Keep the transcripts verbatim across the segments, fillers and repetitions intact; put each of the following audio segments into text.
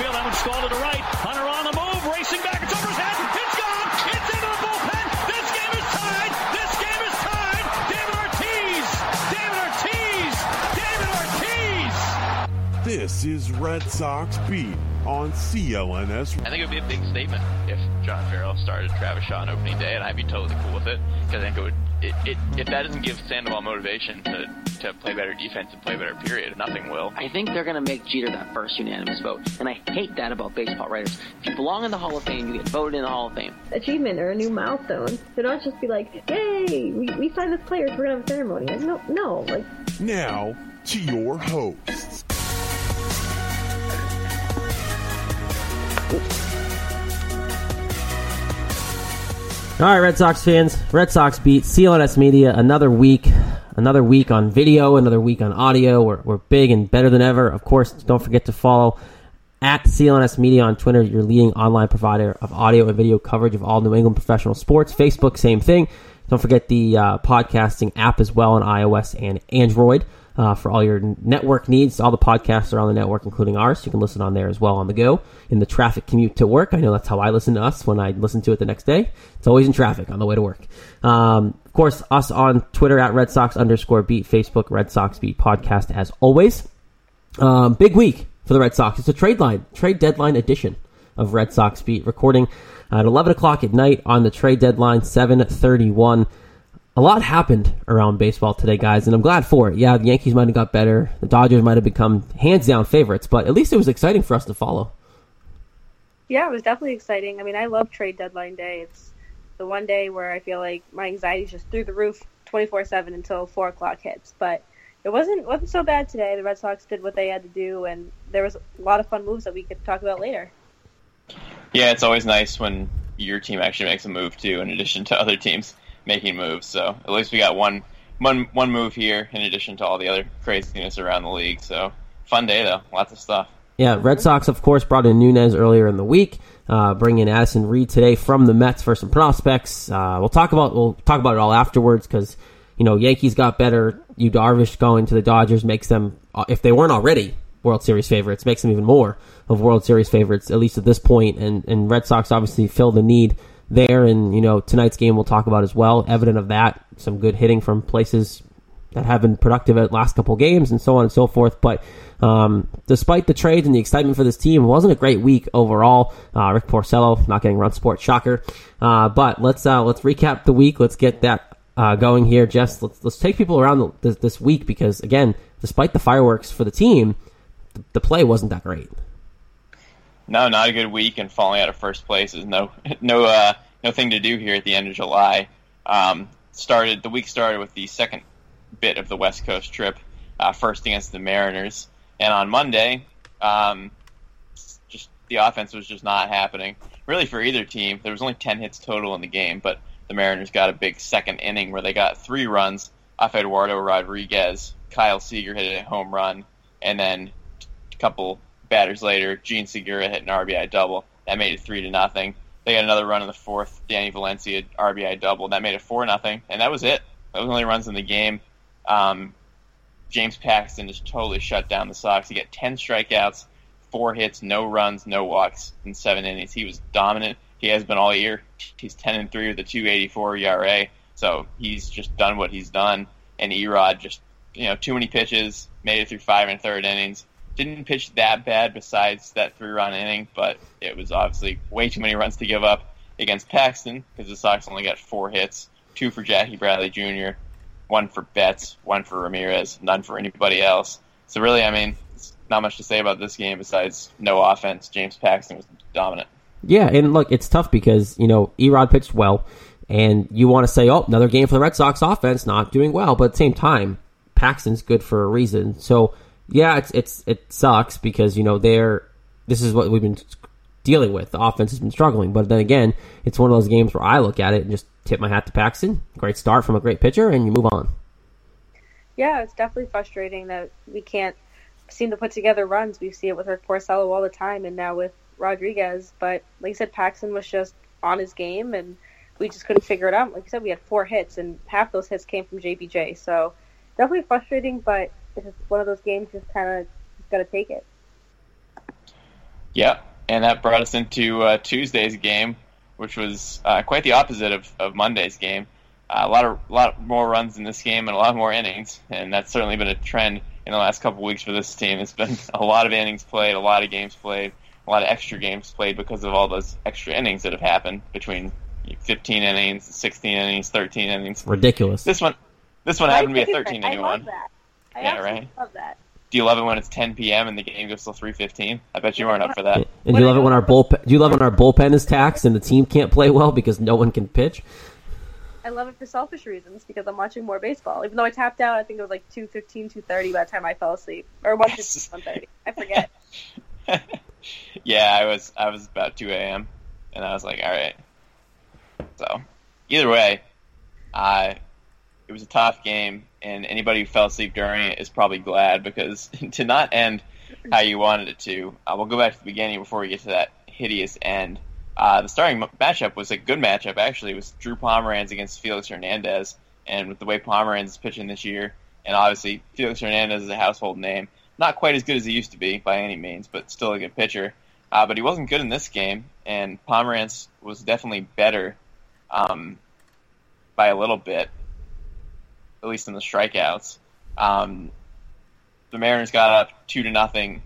field. That one stalled to the right. Hunter on the move, racing back. It's over his head. It's gone. It's into the bullpen. This game is tied. This game is tied. David Ortiz. David Ortiz. David Ortiz. This is Red Sox Beat on C L N S. I think it would be a big statement if John Farrell started Travis Shaw on opening day, and I'd be totally cool with it, because I think it would, it, it, if that doesn't give Sandoval motivation to, to play better defense and play better, period, nothing will. I think they're going to make Jeter that first unanimous vote, and I hate that about baseball writers. If you belong in the Hall of Fame, you get voted in the Hall of Fame. Achievement or a new milestone. So don't just be like, yay, we, we signed this player, so we're going to have a ceremony. Like, no, no. Like. Now, to your hosts. All right, Red Sox fans, Red Sox Beat, C L N S Media, another week, another week on video, another week on audio. We're, we're big and better than ever. Of course, don't forget to follow at C L N S Media on Twitter, your leading online provider of audio and video coverage of all New England professional sports. Facebook, same thing. Don't forget the uh, podcasting app as well on iOS and Android uh, for all your network needs. All the podcasts are on the network, including ours. You can listen on there as well on the go. In the traffic commute to work. I know that's how I listen to us when I listen to it the next day. It's always in traffic on the way to work. Um, of course, us on Twitter at Red Sox underscore beat, Facebook, Red Sox Beat podcast as always. Um, big week for the Red Sox. It's a trade line, trade deadline edition of Red Sox Beat, recording at eleven o'clock at night on the trade deadline, seven thirty-one. A lot happened around baseball today, guys, and I'm glad for it. Yeah, the Yankees might have got better. The Dodgers might have become hands down favorites, but at least it was exciting for us to follow. Yeah, it was definitely exciting. I mean, I love trade deadline day. It's the one day where I feel like my anxiety is just through the roof twenty-four seven until four o'clock hits. But it wasn't wasn't so bad today. The Red Sox did what they had to do, and there was a lot of fun moves that we could talk about later. Yeah, it's always nice when your team actually makes a move, too, in addition to other teams making moves. So at least we got one, one, one move here in addition to all the other craziness around the league. So fun day, though. Lots of stuff. Yeah, Red Sox, of course, brought in Nunez earlier in the week, uh, bringing in Addison Reed today from the Mets for some prospects. Uh, we'll talk about we'll talk about it all afterwards because, you know, Yankees got better. Yu Darvish going to the Dodgers makes them, if they weren't already World Series favorites, makes them even more of World Series favorites, at least at this point. And, and Red Sox obviously fill the need there. And, you know, tonight's game we'll talk about as well. Evident of that, some good hitting from places that have been productive at last couple games and so on and so forth. But um, despite the trades and the excitement for this team, it wasn't a great week overall. Uh, Rick Porcello not getting run support, shocker. Uh, but let's uh, let's recap the week. Let's get that uh, going here, Jess. Let's let's take people around the, this, this week because again, despite the fireworks for the team, the, the play wasn't that great. No, not a good week, and falling out of first place is no no uh, no thing to do here at the end of July. Um, started the week started with the second bit of the West Coast trip, uh, first against the Mariners. And on Monday, um, just the offense was just not happening, really, for either team. There was only ten hits total in the game, but the Mariners got a big second inning where they got three runs off Eduardo Rodriguez. Kyle Seager hit a home run, and then a couple batters later, Gene Segura hit an R B I double. That made it three to nothing. They got another run in the fourth. Danny Valencia R B I double. That made it four nothing, and that was it. That was the only runs in the game. Um, James Paxton just totally shut down the Sox. He got ten strikeouts, four hits, no runs, no walks in seven innings. He was dominant. He has been all year. He's ten and three with a two point eight four E R A. So he's just done what he's done. And Erod just, you know, too many pitches, made it through five and third innings. Didn't pitch that bad besides that three-run inning, but it was obviously way too many runs to give up against Paxton because the Sox only got four hits, two for Jackie Bradley Junior, one for Betts, one for Ramirez, none for anybody else. So really, I mean, it's not much to say about this game besides no offense. James Paxton was dominant. Yeah, and look, it's tough because, you know, Erod pitched well, and you want to say, oh, another game for the Red Sox offense, not doing well, but at the same time, Paxton's good for a reason. So, yeah, it's it's it sucks because, you know, they're this is what we've been dealing with. The offense has been struggling, but then again, it's one of those games where I look at it and just tip my hat to Paxton. Great start from a great pitcher, and you move on. Yeah, it's definitely frustrating that we can't seem to put together runs. We see it with Rick Porcello all the time, and now with Rodriguez. But like you said, Paxton was just on his game, and we just couldn't figure it out. Like you said, we had four hits, and half those hits came from J B J. So definitely frustrating, but it's just one of those games. Just kind of just got to take it. Yeah, and that brought us into uh, Tuesday's game, which was uh, quite the opposite of, of Monday's game. Uh, a lot of lot more runs in this game and a lot more innings, and that's certainly been a trend in the last couple weeks for this team. It's been a lot of innings played, a lot of games played, a lot of extra games played because of all those extra innings that have happened between fifteen innings, sixteen innings, thirteen innings. Ridiculous. This one, this one happened to be a thirteen inning one. I love that. I yeah, right? love that. Do you love it when it's ten p.m. and the game goes till three fifteen? I bet you weren't up for that. And do you love it when our bullpen? Do you love it when our bullpen is taxed and the team can't play well because no one can pitch? I love it for selfish reasons because I'm watching more baseball. Even though I tapped out, I think it was like two fifteen, two thirty by the time I fell asleep, or one fifteen, one thirty. I forget. Yeah, I was I was about two a.m. and I was like, all right. So, either way, I. Uh, It was a tough game, and anybody who fell asleep during it is probably glad because to not end how you wanted it to. Uh, we'll go back to the beginning before we get to that hideous end. Uh, the starting matchup was a good matchup, actually. It was Drew Pomeranz against Felix Hernandez, and with the way Pomeranz is pitching this year, and obviously Felix Hernandez is a household name. Not quite as good as he used to be by any means, but still a good pitcher. Uh, but he wasn't good in this game, and Pomeranz was definitely better um, by a little bit. At least in the strikeouts. Um, the Mariners got up two to nothing,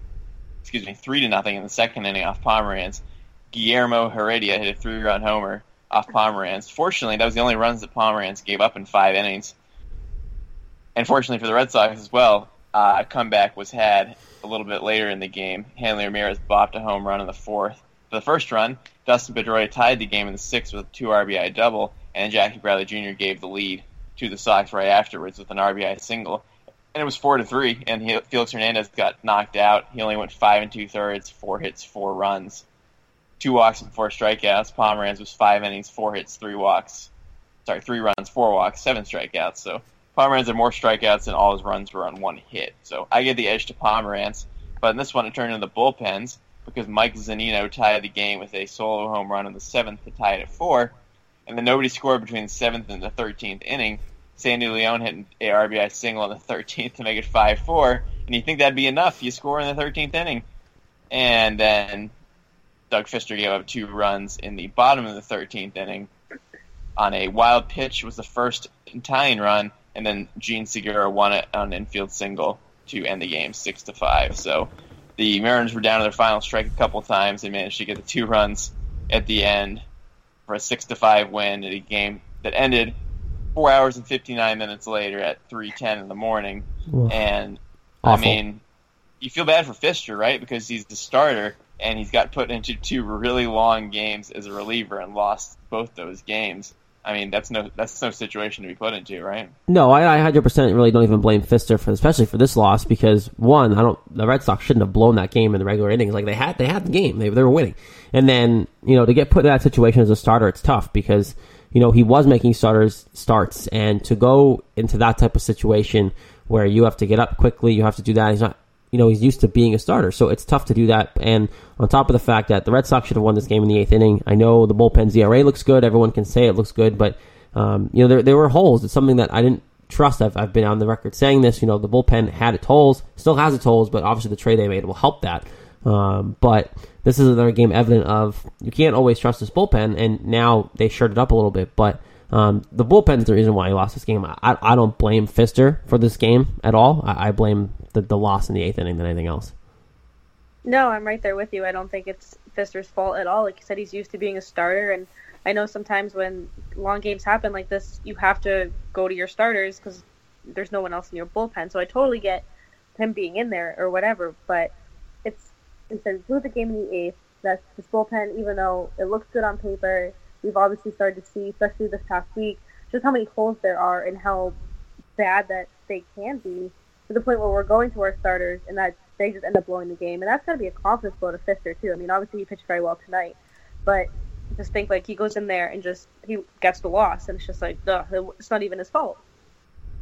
excuse me, three to nothing in the second inning off Pomeranz. Guillermo Heredia hit a three-run homer off Pomeranz. Fortunately, that was the only runs that Pomeranz gave up in five innings. And fortunately for the Red Sox as well, uh, a comeback was had a little bit later in the game. Hanley Ramirez bopped a home run in the fourth. For the first run, Dustin Pedroia tied the game in the sixth with a two R B I double, and Jackie Bradley Junior gave the lead to the Sox right afterwards with an R B I single. And it was four to three, and he, Felix Hernandez got knocked out. He only went five and two-thirds, four hits, four runs. Two walks and four strikeouts. Pomeranz was five innings, four hits, three walks. Sorry, three runs, four walks, seven strikeouts. So Pomeranz had more strikeouts than all his runs were on one hit. So I give the edge to Pomeranz. But in this one, it turned into the bullpens because Mike Zunino tied the game with a solo home run in the seventh to tie it at four. And then nobody scored between the seventh and the thirteenth inning. Sandy Leon hit an R B I single in the thirteenth to make it five four. And you think that'd be enough. You score in the thirteenth inning. And then Doug Fister gave up two runs in the bottom of the thirteenth inning. On a wild pitch was the first tying run. And then Gene Segura won it on an infield single to end the game six to five. So the Mariners were down to their final strike a couple times and managed to get the two runs at the end for a six to five win at a game that ended four hours and fifty-nine minutes later at three ten in the morning. Ooh. And, awful. I mean, you feel bad for Fister, right? Because he's the starter, and he's got put into two really long games as a reliever and lost both those games. I mean, that's no that's no situation to be put into, right? No, I, I one hundred percent really don't even blame Fister, for, especially for this loss, because, one, I don't. the Red Sox shouldn't have blown that game in the regular innings. Like, they had they had the game. They, they were winning. And then, you know, to get put in that situation as a starter, it's tough because, you know, he was making starters starts. And to go into that type of situation where you have to get up quickly, you have to do that, he's not, you know, he's used to being a starter. So it's tough to do that. And on top of the fact that the Red Sox should have won this game in the eighth inning, I know the bullpen's E R A looks good. Everyone can say it looks good. But, um, you know, there there were holes. It's something that I didn't trust. I've, I've been on the record saying this. You know, the bullpen had its holes, still has its holes, but obviously the trade they made will help that. Um, but this is another game evident of you can't always trust this bullpen, and now they shirt it up a little bit. But um, the bullpen's the reason why he lost this game. I, I don't blame Fister for this game at all. I, I blame the, the loss in the eighth inning than anything else. No, I'm right there with you. I don't think it's Fister's fault at all. Like you said, he's used to being a starter, and I know sometimes when long games happen like this, you have to go to your starters because there's no one else in your bullpen. So I totally get him being in there or whatever, but it's and so we blew the game in the eighth. That's this bullpen, even though it looks good on paper, we've obviously started to see, especially this past week, just how many holes there are and how bad that they can be to the point where we're going to our starters and that they just end up blowing the game. And that's going to be a confidence blow to Fister, too. I mean, obviously he pitched very well tonight, but just think, like, he goes in there and just he gets the loss, and it's just like, duh, it's not even his fault.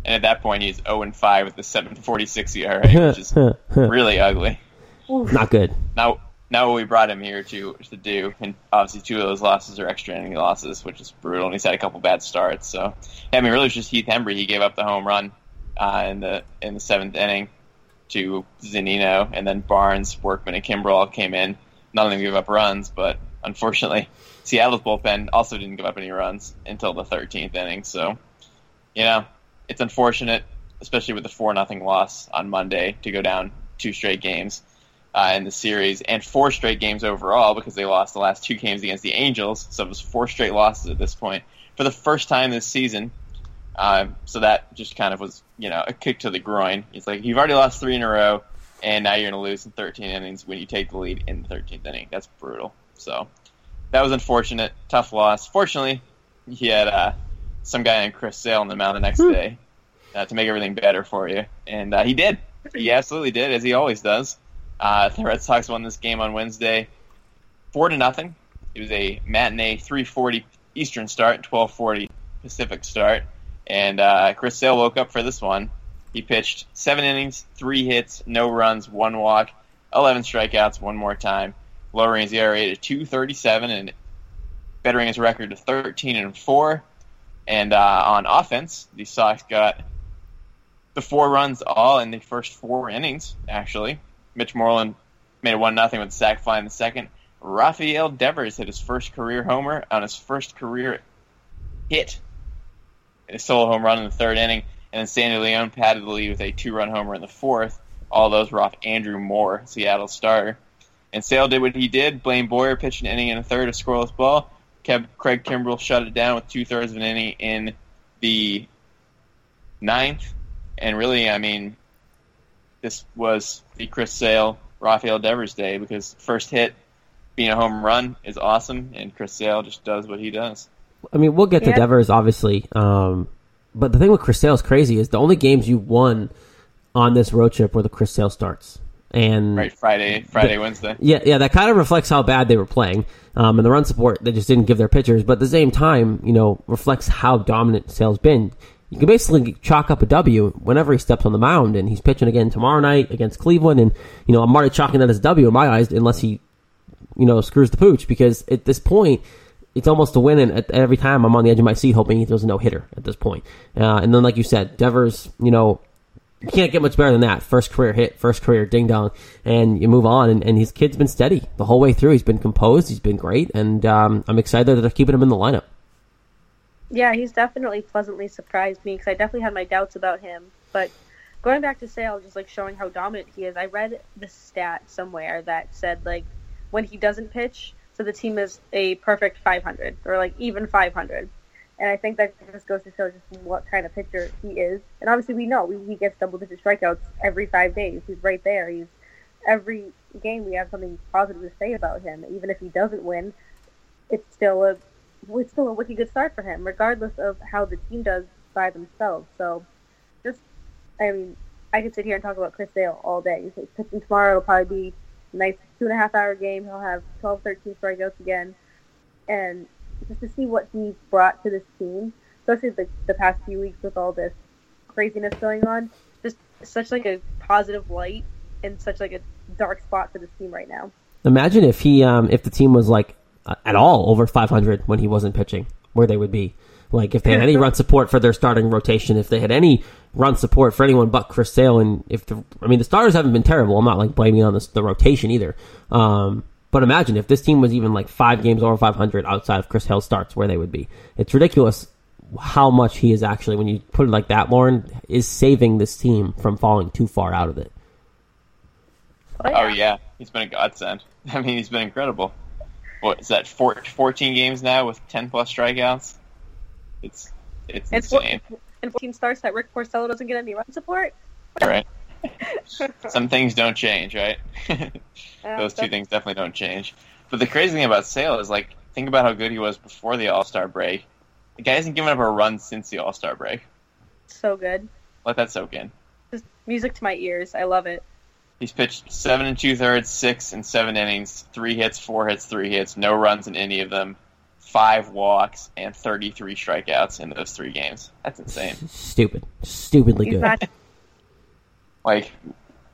And at that point, he's oh and five with the seven forty-six E R A, which is really ugly. Not good. Now, now what we brought him here to to do, and obviously two of those losses are extra inning losses, which is brutal, and he's had a couple bad starts. So, yeah, I mean, really, it was just Heath Embry. He gave up the home run uh, in the in the seventh inning to Zunino, and then Barnes, Workman, and Kimbrell all came in none of them give up runs, but unfortunately Seattle's bullpen also didn't give up any runs until the thirteenth inning. So, you know, it's unfortunate, especially with the four nothing loss on Monday, to go down two straight games uh, in the series, and four straight games overall, because they lost the last two games against the Angels. So it was four straight losses at this point for the first time this season. Uh, so that just kind of was, you know, a kick to the groin. It's like, you've already lost three in a row, and now you're going to lose in thirteen innings when you take the lead in the thirteenth inning. That's brutal. So that was unfortunate. Tough loss. Fortunately, he had uh, some guy named Chris Sale on the mound the next day uh, to make everything better for you. And uh, he did. He absolutely did, as he always does. Uh, the Red Sox won this game on Wednesday four to nothing. It was a matinee three forty Eastern start, twelve forty Pacific start. And uh, Chris Sale woke up for this one. He pitched seven innings, three hits, no runs, one walk, eleven strikeouts, one more time, lowering his E R A to two thirty-seven and bettering his record to thirteen and four. And uh, on offense, the Sox got the four runs all in the first four innings, actually. Mitch Moreland made it one nothing with a sac fly in the second. Rafael Devers hit his first career homer on his first career hit, a solo home run in the third inning. And then Sandy Leon padded the lead with a two-run homer in the fourth. All those were off Andrew Moore, Seattle's starter. And Sale did what he did. Blaine Boyer pitched an inning and a third, a scoreless ball. Kept Craig Kimbrell shut it down with two-thirds of an inning in the ninth. And really, I mean, this was the Chris Sale, Rafael Devers day, because first hit being a home run is awesome, and Chris Sale just does what he does. I mean, we'll get yeah. to Devers, obviously. Um, but the thing with Chris Sale is crazy is the only games you won on this road trip were the Chris Sale starts. And right, Friday, Friday, the, Wednesday. Yeah, yeah, that kind of reflects how bad they were playing. Um, and the run support, they just didn't give their pitchers. But at the same time, you know, reflects how dominant Sale's been. You can basically chalk up a W whenever he steps on the mound, and he's pitching again tomorrow night against Cleveland. And, you know, I'm already chalking that as a W in my eyes, unless he, you know, screws the pooch, because at this point, it's almost a win, and every time I'm on the edge of my seat hoping he throws a no-hitter at this point. Uh, and then, like you said, Devers, you know, you can't get much better than that. First career hit, first career ding-dong, and you move on. And, and his kid's been steady the whole way through. He's been composed. He's been great, and um, I'm excited that they're keeping him in the lineup. Yeah, he's definitely pleasantly surprised me, because I definitely had my doubts about him. But going back to Sale, just, like, showing how dominant he is, I read the stat somewhere that said, like, when he doesn't pitch, so the team is a perfect five hundred, or like even five hundred. And I think that just goes to show just what kind of pitcher he is. And obviously we know he gets double-digit strikeouts every five days. He's right there. He's every game we have something positive to say about him. Even if he doesn't win, it's still a it's still a wicked good start for him, regardless of how the team does by themselves. So just, I mean, I could sit here and talk about Chris Sale all day. He's pitching tomorrow, it'll probably be nice two-and-a-half-hour game. He'll have twelve, thirteen strikeouts again. And just to see what he's brought to this team, especially the, the past few weeks with all this craziness going on, just such like a positive light and such like a dark spot for this team right now. Imagine if he, um, if the team was like at all over five hundred when he wasn't pitching, where they would be. Like, if they had any run support for their starting rotation, if they had any run support for anyone but Chris Sale, and if the, I mean, the starters haven't been terrible. I'm not, like, blaming on this, the rotation either. Um, but imagine if this team was even, like, five games over five hundred outside of Chris Sale's starts, where they would be. It's ridiculous how much he is actually, when you put it like that, Lauren, is saving this team from falling too far out of it. Oh, yeah. He's been a godsend. I mean, he's been incredible. What is that, fourteen games now with ten-plus strikeouts? It's it's insane. And fourteen starts that Rick Porcello doesn't get any run support. Right. Some things don't change, right? Those two things definitely don't change. But the crazy thing about Sale is, like, think about how good he was before the All-Star break. The guy hasn't given up a run since the All-Star break. So good. Let that soak in. Just music to my ears. I love it. He's pitched seven and two-thirds, six and seven innings, three hits, four hits, three hits, no runs in any of them, five walks, and thirty-three strikeouts in those three games. That's insane. Stupid. Stupidly good. Exactly. Like,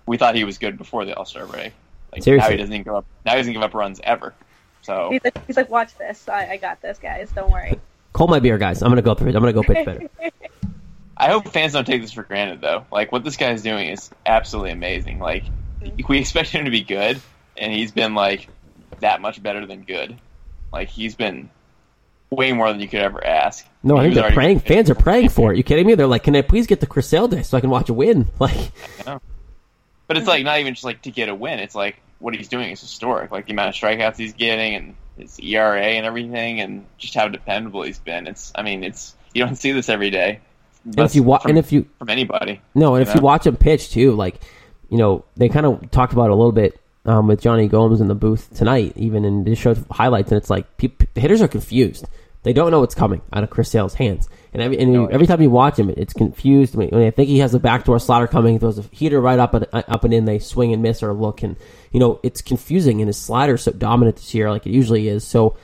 we thought he was good before the All-Star break. Like, seriously. Now he doesn't give up, now he doesn't give up runs ever. So He's like, he's like watch this. I, I got this, guys. Don't worry. Call my beer, guys. I'm going to go up, I'm gonna go pitch better. I hope fans don't take this for granted, though. Like, what this guy's doing is absolutely amazing. Like, mm-hmm. We expect him to be good, and he's been, like, that much better than good. Like, he's been way more than you could ever ask. No, I think they're praying. Fans are praying for it. You kidding me? They're like, can I please get the Chris Sale day so I can watch a win? Like, yeah. But it's like not even just like to get a win. It's like what he's doing is historic. Like the amount of strikeouts he's getting and his E R A and everything, and just how dependable he's been. It's, I mean, it's you don't see this every day. And if you watch, and if you from anybody, no, and you if know? you watch him pitch too, like, you know, they kind of talked about it a little bit um, with Johnny Gomes in the booth tonight, even, and they showed highlights, and it's like people, the hitters are confused. They don't know what's coming out of Chris Sale's hands, and every and no, every time you watch him, it's confused. I mean, I think he has the backdoor slider coming. He throws a heater right up and up and in. They swing and miss or look, and you know it's confusing. And his slider's so dominant this year, like it usually is. So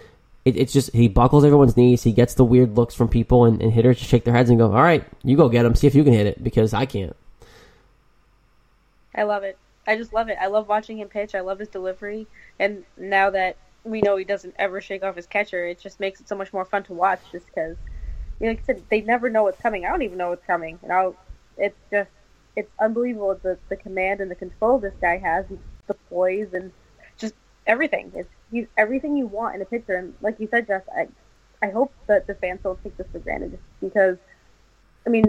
it, it's just he buckles everyone's knees. He gets the weird looks from people, and, and hitters just shake their heads and go, "All right, you go get him. See if you can hit it because I can't." I love it. I just love it. I love watching him pitch. I love his delivery, and now that we know he doesn't ever shake off his catcher, it just makes it so much more fun to watch just because, you know, like I said, they never know what's coming. I don't even know what's coming. And I'll, it's just, it's unbelievable the, the command and the control this guy has, and the poise and just everything. It's he's everything you want in a pitcher. And like you said, Jeff, I, I hope that the fans don't take this for granted just because, I mean,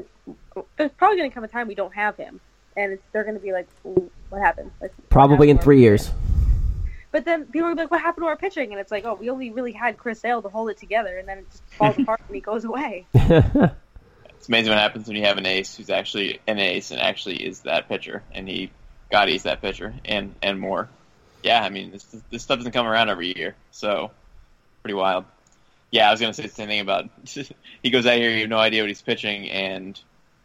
there's probably going to come a time we don't have him. And it's, they're going to be like, what happened? Like, probably in three years. But then people are like, what happened to our pitching? And it's like, oh, we only really had Chris Sale to hold it together, and then it just falls apart and he goes away. It's amazing what happens when you have an ace who's actually an ace and actually is that pitcher, and he, God, he's that pitcher, and, and more. Yeah, I mean, this this stuff doesn't come around every year, so pretty wild. Yeah, I was going to say the same thing about he goes out here, you have no idea what he's pitching, and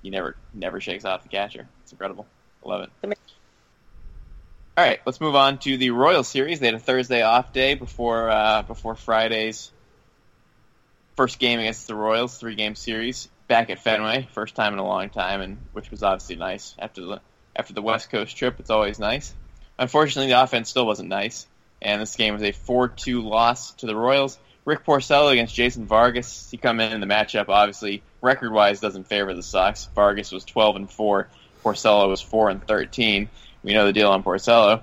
he never, never shakes off the catcher. It's incredible. I love it. All right, let's move on to the Royal Series. They had a Thursday off day before uh, before Friday's first game against the Royals, three-game series back at Fenway, first time in a long time, and which was obviously nice after the after the West Coast trip. It's always nice. Unfortunately, the offense still wasn't nice, and this game was a four two loss to the Royals. Rick Porcello against Jason Vargas. He come in in the matchup, obviously record-wise doesn't favor the Sox. Vargas was twelve and four, Porcello was four and thirteen. We know the deal on Porcello.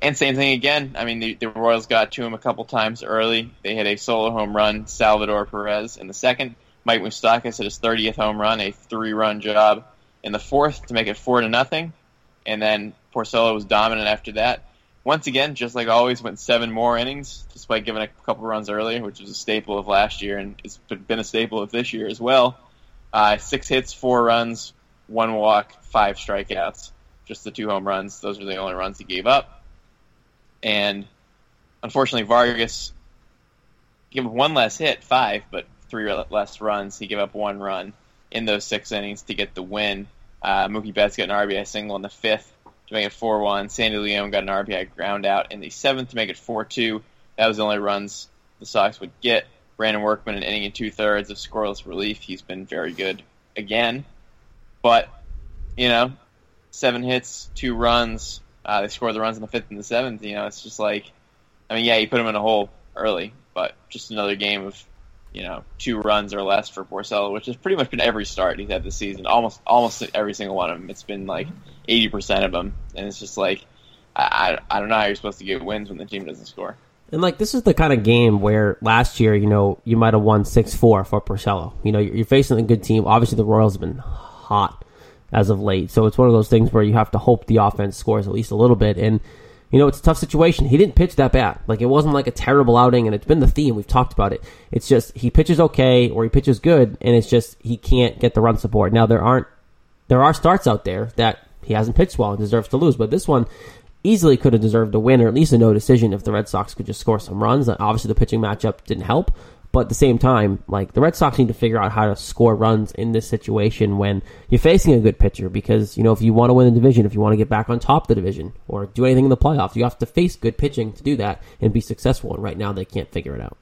And same thing again. I mean, the, the Royals got to him a couple times early. They hit a solo home run, Salvador Perez, in the second. Mike Moustakas hit his thirtieth home run, a three-run job in the fourth to make it four to nothing. And then Porcello was dominant after that. Once again, just like always, went seven more innings, despite giving a couple runs earlier, which was a staple of last year, and it's been a staple of this year as well. Uh, six hits, four runs, one walk, five strikeouts. Just the two home runs. Those were the only runs he gave up. And unfortunately, Vargas gave up one less hit, five, but three less runs. He gave up one run in those six innings to get the win. Uh, Mookie Betts got an R B I single in the fifth to make it four one. Sandy Leon got an R B I ground out in the seventh to make it four two. That was the only runs the Sox would get. Brandon Workman, an inning and two-thirds of scoreless relief. He's been very good again. But, you know, seven hits, two runs. Uh, they scored the runs in the fifth and the seventh. You know, it's just like, I mean, yeah, you put them in a hole early, but just another game of, you know, two runs or less for Porcello, which has pretty much been every start he's had this season. Almost, almost every single one of them. It's been like eighty percent of them, and it's just like, I, I, I don't know how you're supposed to get wins when the team doesn't score. And like, this is the kind of game where last year, you know, you might have won six four for Porcello. You know, you're facing a good team. Obviously, the Royals have been hot as of late. So it's one of those things where you have to hope the offense scores at least a little bit. And, you know, it's a tough situation. He didn't pitch that bad. Like, it wasn't like a terrible outing, and it's been the theme. We've talked about it. It's just he pitches okay or he pitches good, and it's just he can't get the run support. Now, there aren't there are starts out there that he hasn't pitched well and deserves to lose, but this one easily could have deserved a win or at least a no decision if the Red Sox could just score some runs. Obviously, the pitching matchup didn't help, but at the same time, like, the Red Sox need to figure out how to score runs in this situation when you're facing a good pitcher because, you know, if you want to win the division, if you want to get back on top of the division or do anything in the playoffs, you have to face good pitching to do that and be successful. And right now they can't figure it out.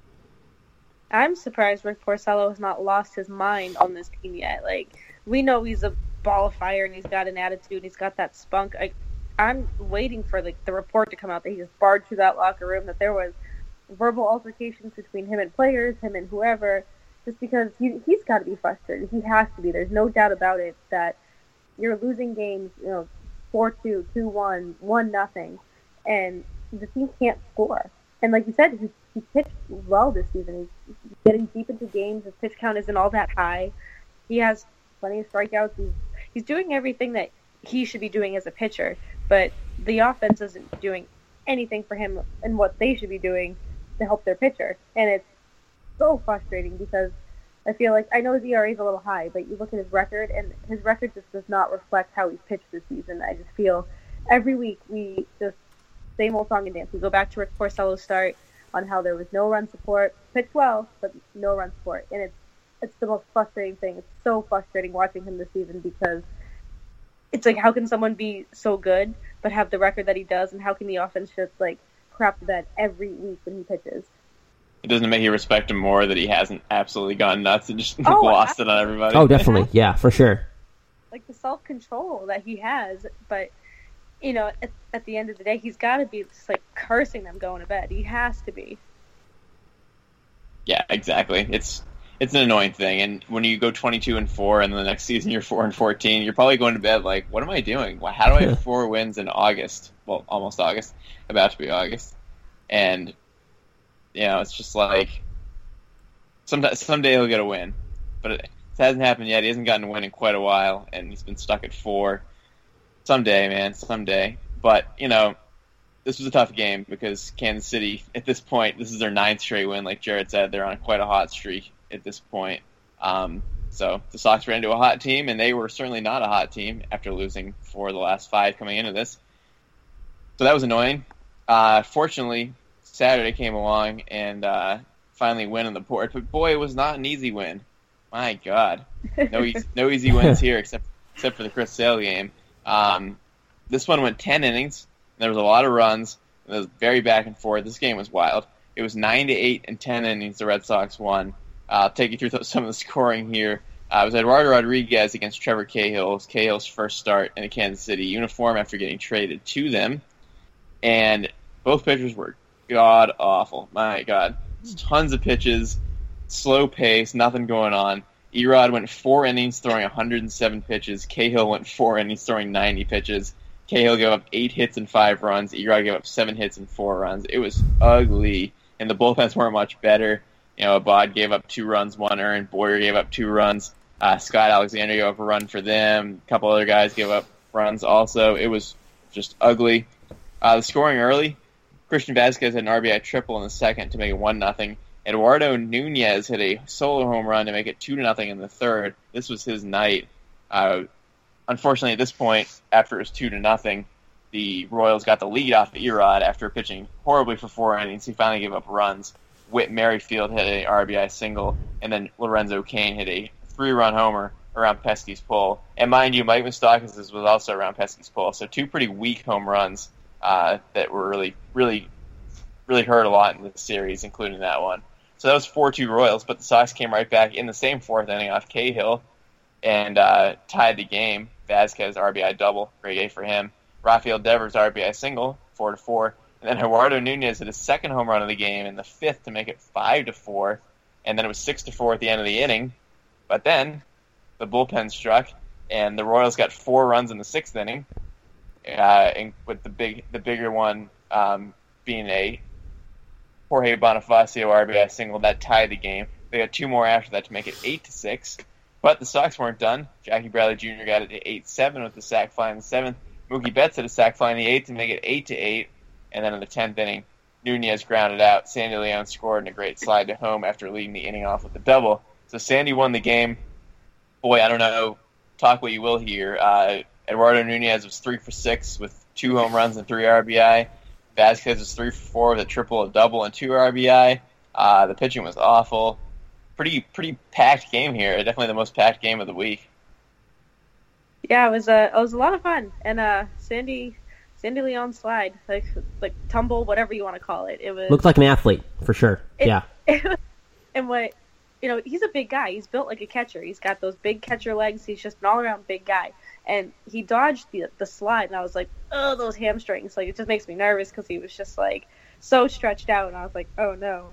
I'm surprised Rick Porcello has not lost his mind on this team yet. Like, we know he's a ball of fire and he's got an attitude. He's got that spunk. I, I'm waiting for, like, the report to come out that he just barred through that locker room, that there was verbal altercations between him and players, him and whoever, just because he, he's got to be frustrated. He has to be. There's no doubt about it that you're losing games, you know, four two, two one, one nothing, and the team can't score. And like you said, he, he pitched well this season. He's, he's getting deep into games. His pitch count isn't all that high. He has plenty of strikeouts. He's, he's doing everything that he should be doing as a pitcher, but the offense isn't doing anything for him and what they should be doing to help their pitcher. And it's so frustrating because I feel like, I know his E R A is a little high, but you look at his record, and his record just does not reflect how he's pitched this season. I just feel every week we just, same old song and dance. We go back to Rick Porcello's start on how there was no run support, pitched well, but no run support. And it's, it's the most frustrating thing. It's so frustrating watching him this season because it's like, how can someone be so good but have the record that he does, and how can the offense just like crap the bed every week when he pitches? It doesn't make you respect him more that he hasn't absolutely gone nuts and just oh, lost absolutely. it on everybody. Oh, definitely. Yeah, for sure. Like the self-control that he has, but you know, at, at the end of the day, he's got to be just like cursing them going to bed. He has to be. Yeah, exactly. It's it's an annoying thing, and when you go twenty-two and four, and the next season you're four and fourteen, you're probably going to bed like, what am I doing? How do I have four wins in August? Well, almost August, about to be August, and you know, it's just like sometimes someday he'll get a win, but it, it hasn't happened yet. He hasn't gotten a win in quite a while, and he's been stuck at four. Someday, man, someday. But, you know, this was a tough game because Kansas City, at this point, this is their ninth straight win. Like Jared said, they're on quite a hot streak at this point. Um, so the Sox ran into a hot team, and they were certainly not a hot team after losing four of the last five coming into this. So that was annoying. Uh, fortunately, Saturday came along and uh, finally win on the board. But, boy, it was not an easy win. My God. No, e- no easy wins here except except for the Chris Sale game. Um, this one went ten innings. And there was a lot of runs. And it was very back and forth. This game was wild. It was nine to eight and ten innings. The Red Sox won. Uh, I'll take you through th- some of the scoring here. Uh, it was Eduardo Rodriguez against Trevor Cahill. It was Cahill's first start in a Kansas City uniform after getting traded to them, and both pitchers were god awful. My God, tons of pitches, slow pace, nothing going on. Erod went four innings throwing one hundred seven pitches. Cahill went four innings throwing ninety pitches. Cahill gave up eight hits and five runs. Erod gave up seven hits and four runs. It was ugly, and the bullpens weren't much better. You know, Abad gave up two runs, one earned. Boyer gave up two runs. Uh, Scott Alexander gave up a run for them. A couple other guys gave up runs also. It was just ugly. Uh, the scoring early, Christian Vasquez had an R B I triple in the second to make it one nothing. Eduardo Nunez hit a solo home run to make it two to nothing in the third. This was his night. Uh, unfortunately, at this point, after it was two to nothing, the Royals got the lead off of Erod after pitching horribly for four innings. He finally gave up runs. Whit Merrifield hit an R B I single, and then Lorenzo Cain hit a three-run homer around Pesky's pole. And mind you, Mike Moustakas was also around Pesky's pole, so two pretty weak home runs uh, that were really, really, really hurt a lot in the series, including that one. So that was four two Royals, but the Sox came right back in the same fourth inning off Cahill and uh, tied the game. Vasquez R B I double, great day for him. Rafael Devers R B I single, four to four. And then Eduardo Nunez hit his second home run of the game in the fifth to make it five to four. And then it was six to four at the end of the inning. But then the bullpen struck, and the Royals got four runs in the sixth inning, uh, and with the big, the bigger one um, being a Jorge Bonifacio R B I single that tied the game. They got two more after that to make it eight to six, but the Sox weren't done. Jackie Bradley Junior got it to eight seven with the sac fly in the seventh. Mookie Betts had a sac fly in the eighth to make it eight to eight, and then in the tenth inning, Nunez grounded out. Sandy Leon scored in a great slide to home after leading the inning off with a double. So Sandy won the game. Boy, I don't know. Talk what you will here. Uh, Eduardo Nunez was three for six with two home runs and three R B I. Vasquez was three for four with a triple, a double, and two R B I. Uh, the pitching was awful. Pretty pretty packed game here. Definitely the most packed game of the week. Yeah, it was a it was a lot of fun. And uh, Sandy Sandy Leon slide, like like tumble, whatever you want to call it. It was looked like an athlete for sure. It, yeah. It was, and what you know, he's a big guy. He's built like a catcher. He's got those big catcher legs. He's just an all around big guy. And he dodged the the slide, and I was like, oh, those hamstrings. Like, it just makes me nervous because he was just, like, so stretched out, and I was like, oh, no.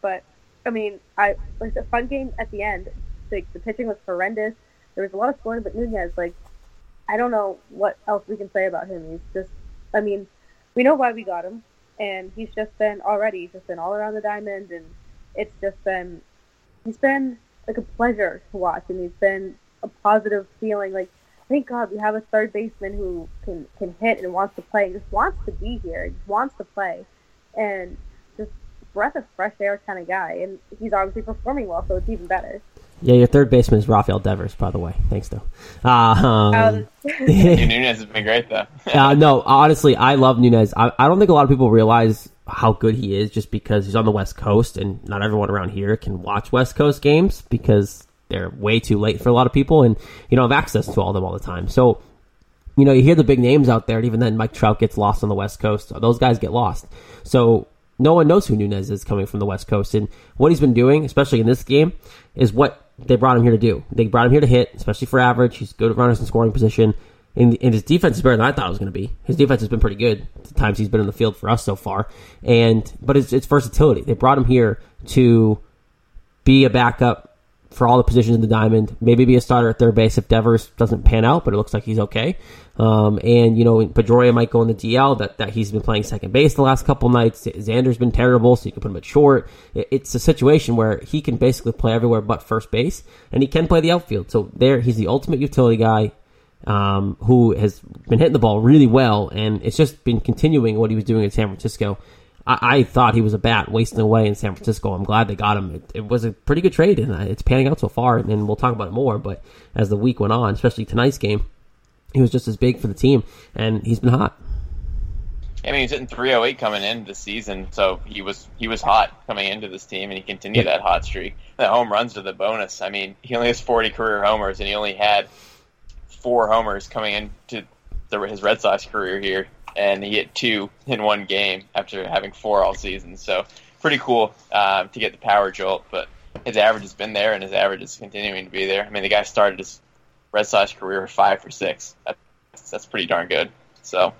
But, I mean, I like a fun game at the end. Like, the pitching was horrendous. There was a lot of scoring, but Nunez, like, I don't know what else we can say about him. He's just, I mean, we know why we got him, and he's just been already just been all around the diamond, and it's just been he's been like a pleasure to watch, and he's been a positive feeling. Like, thank God we have a third baseman who can, can hit and wants to play, and just wants to be here, just wants to play, and just breath of fresh air kind of guy. And he's obviously performing well, so it's even better. Yeah, your third baseman is Rafael Devers, by the way. Thanks, though. Uh, um, Nunez has been great, though. uh, no, honestly, I love Nunez. I, I don't think a lot of people realize how good he is, just because he's on the West Coast, and not everyone around here can watch West Coast games because they're way too late for a lot of people, and you don't have access to all of them all the time. So, you know, you hear the big names out there, and even then Mike Trout gets lost on the West Coast. Those guys get lost. So no one knows who Nunez is coming from the West Coast, and what he's been doing, especially in this game, is what they brought him here to do. They brought him here to hit, especially for average. He's good at runners in scoring position, and, and his defense is better than I thought it was going to be. His defense has been pretty good the times he's been in the field for us so far, and but it's, it's versatility. They brought him here to be a backup for all the positions in the diamond, maybe be a starter at third base if Devers doesn't pan out, but it looks like he's okay. Um, and, you know, Pedroia might go on the D L, that, that he's been playing second base the last couple nights. Xander's been terrible, so you can put him at short. It, it's a situation where he can basically play everywhere but first base, and he can play the outfield. So there, he's the ultimate utility guy um, who has been hitting the ball really well, and it's just been continuing what he was doing in San Francisco. I thought he was a bat wasting away in San Francisco. I'm glad they got him. It, it was a pretty good trade, and it's panning out so far, and we'll talk about it more. But as the week went on, especially tonight's game, he was just as big for the team, and he's been hot. I mean, he's hitting three oh eight coming into the season, so he was he was hot coming into this team, and he continued yeah. that hot streak. The home runs are the bonus. I mean, he only has forty career homers, and he only had four homers coming into the, his Red Sox career here. And he hit two in one game after having four all season. So pretty cool uh, to get the power jolt. But his average has been there, and his average is continuing to be there. I mean, the guy started his Red Sox career five for six. That's, that's pretty darn good. So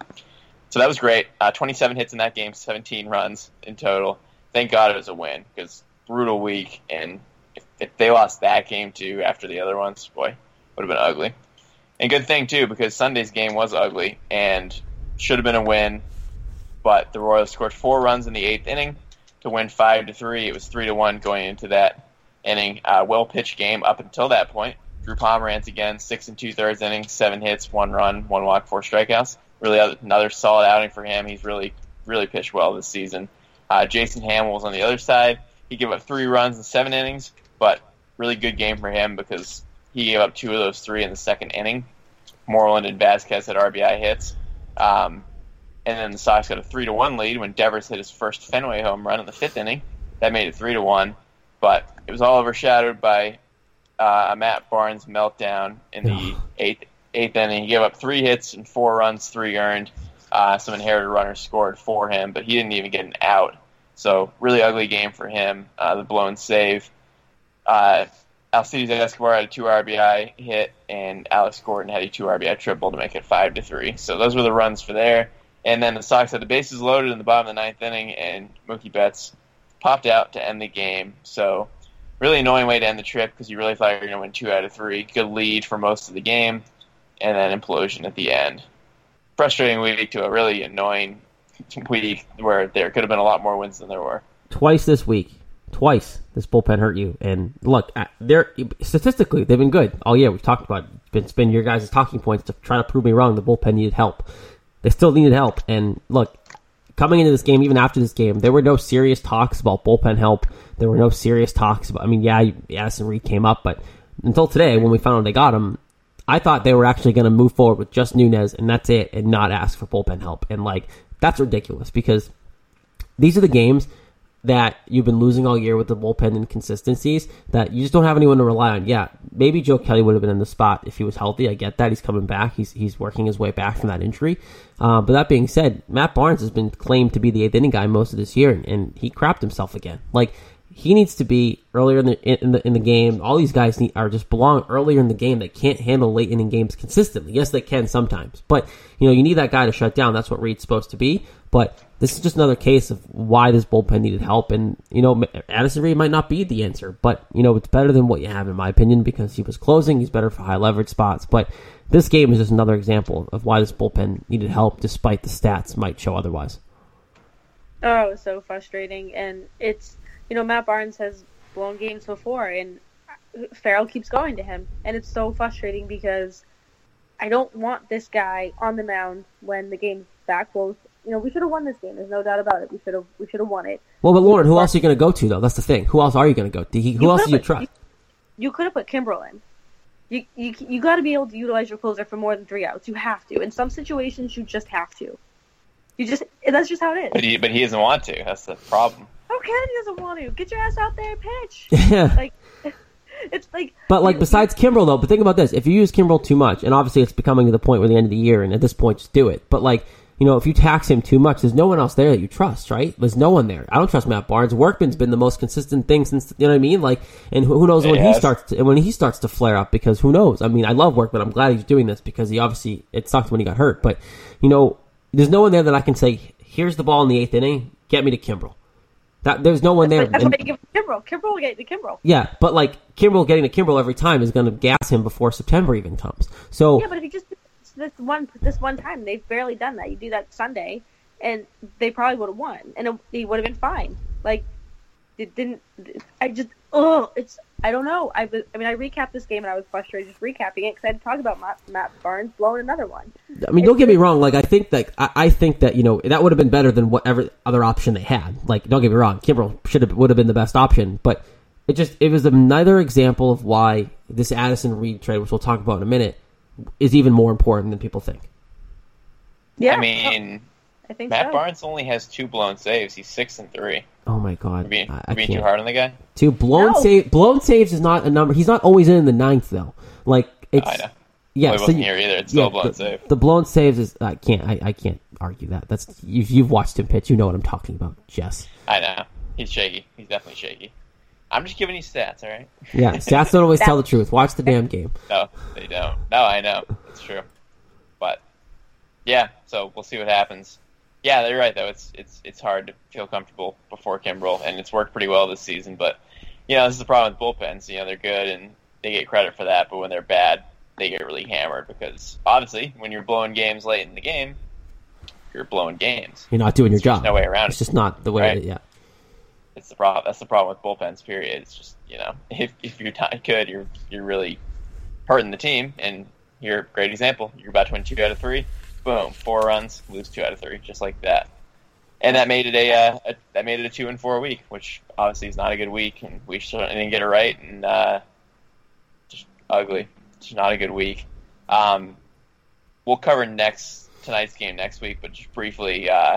so that was great. Uh, twenty-seven hits in that game, seventeen runs in total. Thank God it was a win, because brutal week. And if, if they lost that game, too, after the other ones, boy, it would have been ugly. And good thing, too, because Sunday's game was ugly, and should have been a win, but the Royals scored four runs in the eighth inning to win five to three. It was three to one going into that inning. Uh, well pitched game up until that point. Drew Pomeranz again, six and two thirds inning, seven hits, one run, one walk, four strikeouts. Really another solid outing for him. He's really really pitched well this season. Uh, Jason Hamill was on the other side. He gave up three runs in seven innings, but really good game for him because he gave up two of those three in the second inning. Moreland and Vasquez had R B I hits. Um, and then the Sox got a three to one lead when Devers hit his first Fenway home run in the fifth inning. That made it three to one, but it was all overshadowed by uh, a Matt Barnes meltdown in the eighth, eighth inning. He gave up three hits and four runs, three earned. Uh, some inherited runners scored for him, but he didn't even get an out. So really ugly game for him, uh, the blown save. Uh, Alcides Escobar had a two R B I hit, and Alex Gordon had a two R B I triple to make it five to three. So those were the runs for there. And then the Sox had the bases loaded in the bottom of the ninth inning, and Mookie Betts popped out to end the game. So really annoying way to end the trip because you really thought you were going to win two out of three. Good lead for most of the game, and then implosion at the end. Frustrating week to a really annoying week where there could have been a lot more wins than there were. Twice this week. Twice this bullpen hurt you, and look, they're statistically they've been good all year. We've talked about it. It's been your guys' talking points to try to prove me wrong. The bullpen needed help. They still needed help, and look, coming into this game, even after this game, there were no serious talks about bullpen help. There were no serious talks about. I mean, yeah, Addison Reed came up, but until today, when we found out they got him, I thought they were actually going to move forward with just Nunez and that's it, and not ask for bullpen help. And like that's ridiculous because these are the games that you've been losing all year with the bullpen inconsistencies, that you just don't have anyone to rely on. Yeah, maybe Joe Kelly would have been in the spot if he was healthy. I get that. He's coming back. He's he's working his way back from that injury. Uh, but that being said, Matt Barnes has been claimed to be the eighth inning guy most of this year, and, and he crapped himself again. Like, he needs to be earlier in the in the, in the game. All these guys need, are just belong earlier in the game. They can't handle late inning games consistently. Yes, they can sometimes, but you know you need that guy to shut down. That's what Reed's supposed to be. But this is just another case of why this bullpen needed help. And you know, Addison Reed might not be the answer, but you know it's better than what you have in my opinion because he was closing. He's better for high leverage spots. But this game is just another example of why this bullpen needed help, despite the stats might show otherwise. Oh, it was so frustrating. And it's, you know, Matt Barnes has blown games before, and Farrell keeps going to him. And it's so frustrating because I don't want this guy on the mound when the game's back. Well, you know, we should have won this game. There's no doubt about it. We should have we should have won it. Well, but Lauren, who else are you going to go to, though? That's the thing. Who else are you going to go to? Who you else do you trust? You, you could have put Kimbrell in. You you you got to be able to utilize your closer for more than three outs. You have to. In some situations, you just have to. You just that's just how it is. But he, but he doesn't want to. That's the problem. Okay, he doesn't want to. Get your ass out there and pitch. Yeah. Like it's like. But like besides Kimbrell though, but think about this: if you use Kimbrell too much, and obviously it's becoming to the point where the end of the year, and at this point, just do it. But like. You know, if you tax him too much, there's no one else there that you trust, right? There's no one there. I don't trust Matt Barnes. Workman's been the most consistent thing since, you know what I mean? Like, and who, who knows when he starts to, when he starts to flare up? Because who knows? I mean, I love Workman. I'm glad he's doing this because he obviously it sucked when he got hurt. But you know, there's no one there that I can say, "Here's the ball in the eighth inning. Get me to Kimbrell." That there's no one there. That's and, why you give Kimbrell. Kimbrell will get to Kimbrell. Yeah, but like Kimbrell getting to Kimbrell every time is going to gas him before September even comes. So yeah, but if he just. This one, this one time, they've barely done that. You do that Sunday, and they probably would have won, and it, it would have been fine. Like, it didn't. I just, oh, it's. I don't know. I, was, I mean, I recapped this game, and I was frustrated just recapping it because I had to talk about Matt, Matt Barnes blowing another one. I mean, don't get me wrong. Like, I think that I, I think that you know that would have been better than whatever other option they had. Like, don't get me wrong. Kimbrell should have would have been the best option, but it just it was another example of why this Addison Reed trade, which we'll talk about in a minute. Is even more important than people think. Yeah, I mean, I think Matt so. Barnes only has two blown saves. He's six and three. Oh my god! Are being, I, I being too hard on the guy. Two blown no. save, blown saves is not a number. He's not always in the ninth though. Like it's I know. yeah. Well, he wasn't so you, here either. It's yeah, still a blown the, save. The blown saves is I can't I, I can't argue that. That's if you've watched him pitch, you know what I'm talking about, Jess. I know he's shaky. He's definitely shaky. I'm just giving you stats, all right? Yeah, stats don't always tell the truth. Watch the damn game. No, they don't. No, I know. It's true. But, yeah, so we'll see what happens. Yeah, you're right, though. It's it's it's hard to feel comfortable before Kimbrell, and it's worked pretty well this season. But, you know, this is the problem with bullpens. You know, they're good, and they get credit for that. But when they're bad, they get really hammered because, obviously, when you're blowing games late in the game, you're blowing games. You're not doing your job. There's no way around it. It's just not the way right? that, yeah. It's the problem. That's the problem with bullpens. Period. It's just you know, if if you're not good, you're you're really hurting the team. And you're a great example. You're about to win two out of three. Boom, four runs, lose two out of three, just like that. And that made it a, uh, a that made it a two and four week, which obviously is not a good week. And we certainly didn't get it right. And uh, just ugly. Just not a good week. Um, we'll cover next tonight's game next week, but just briefly. Uh,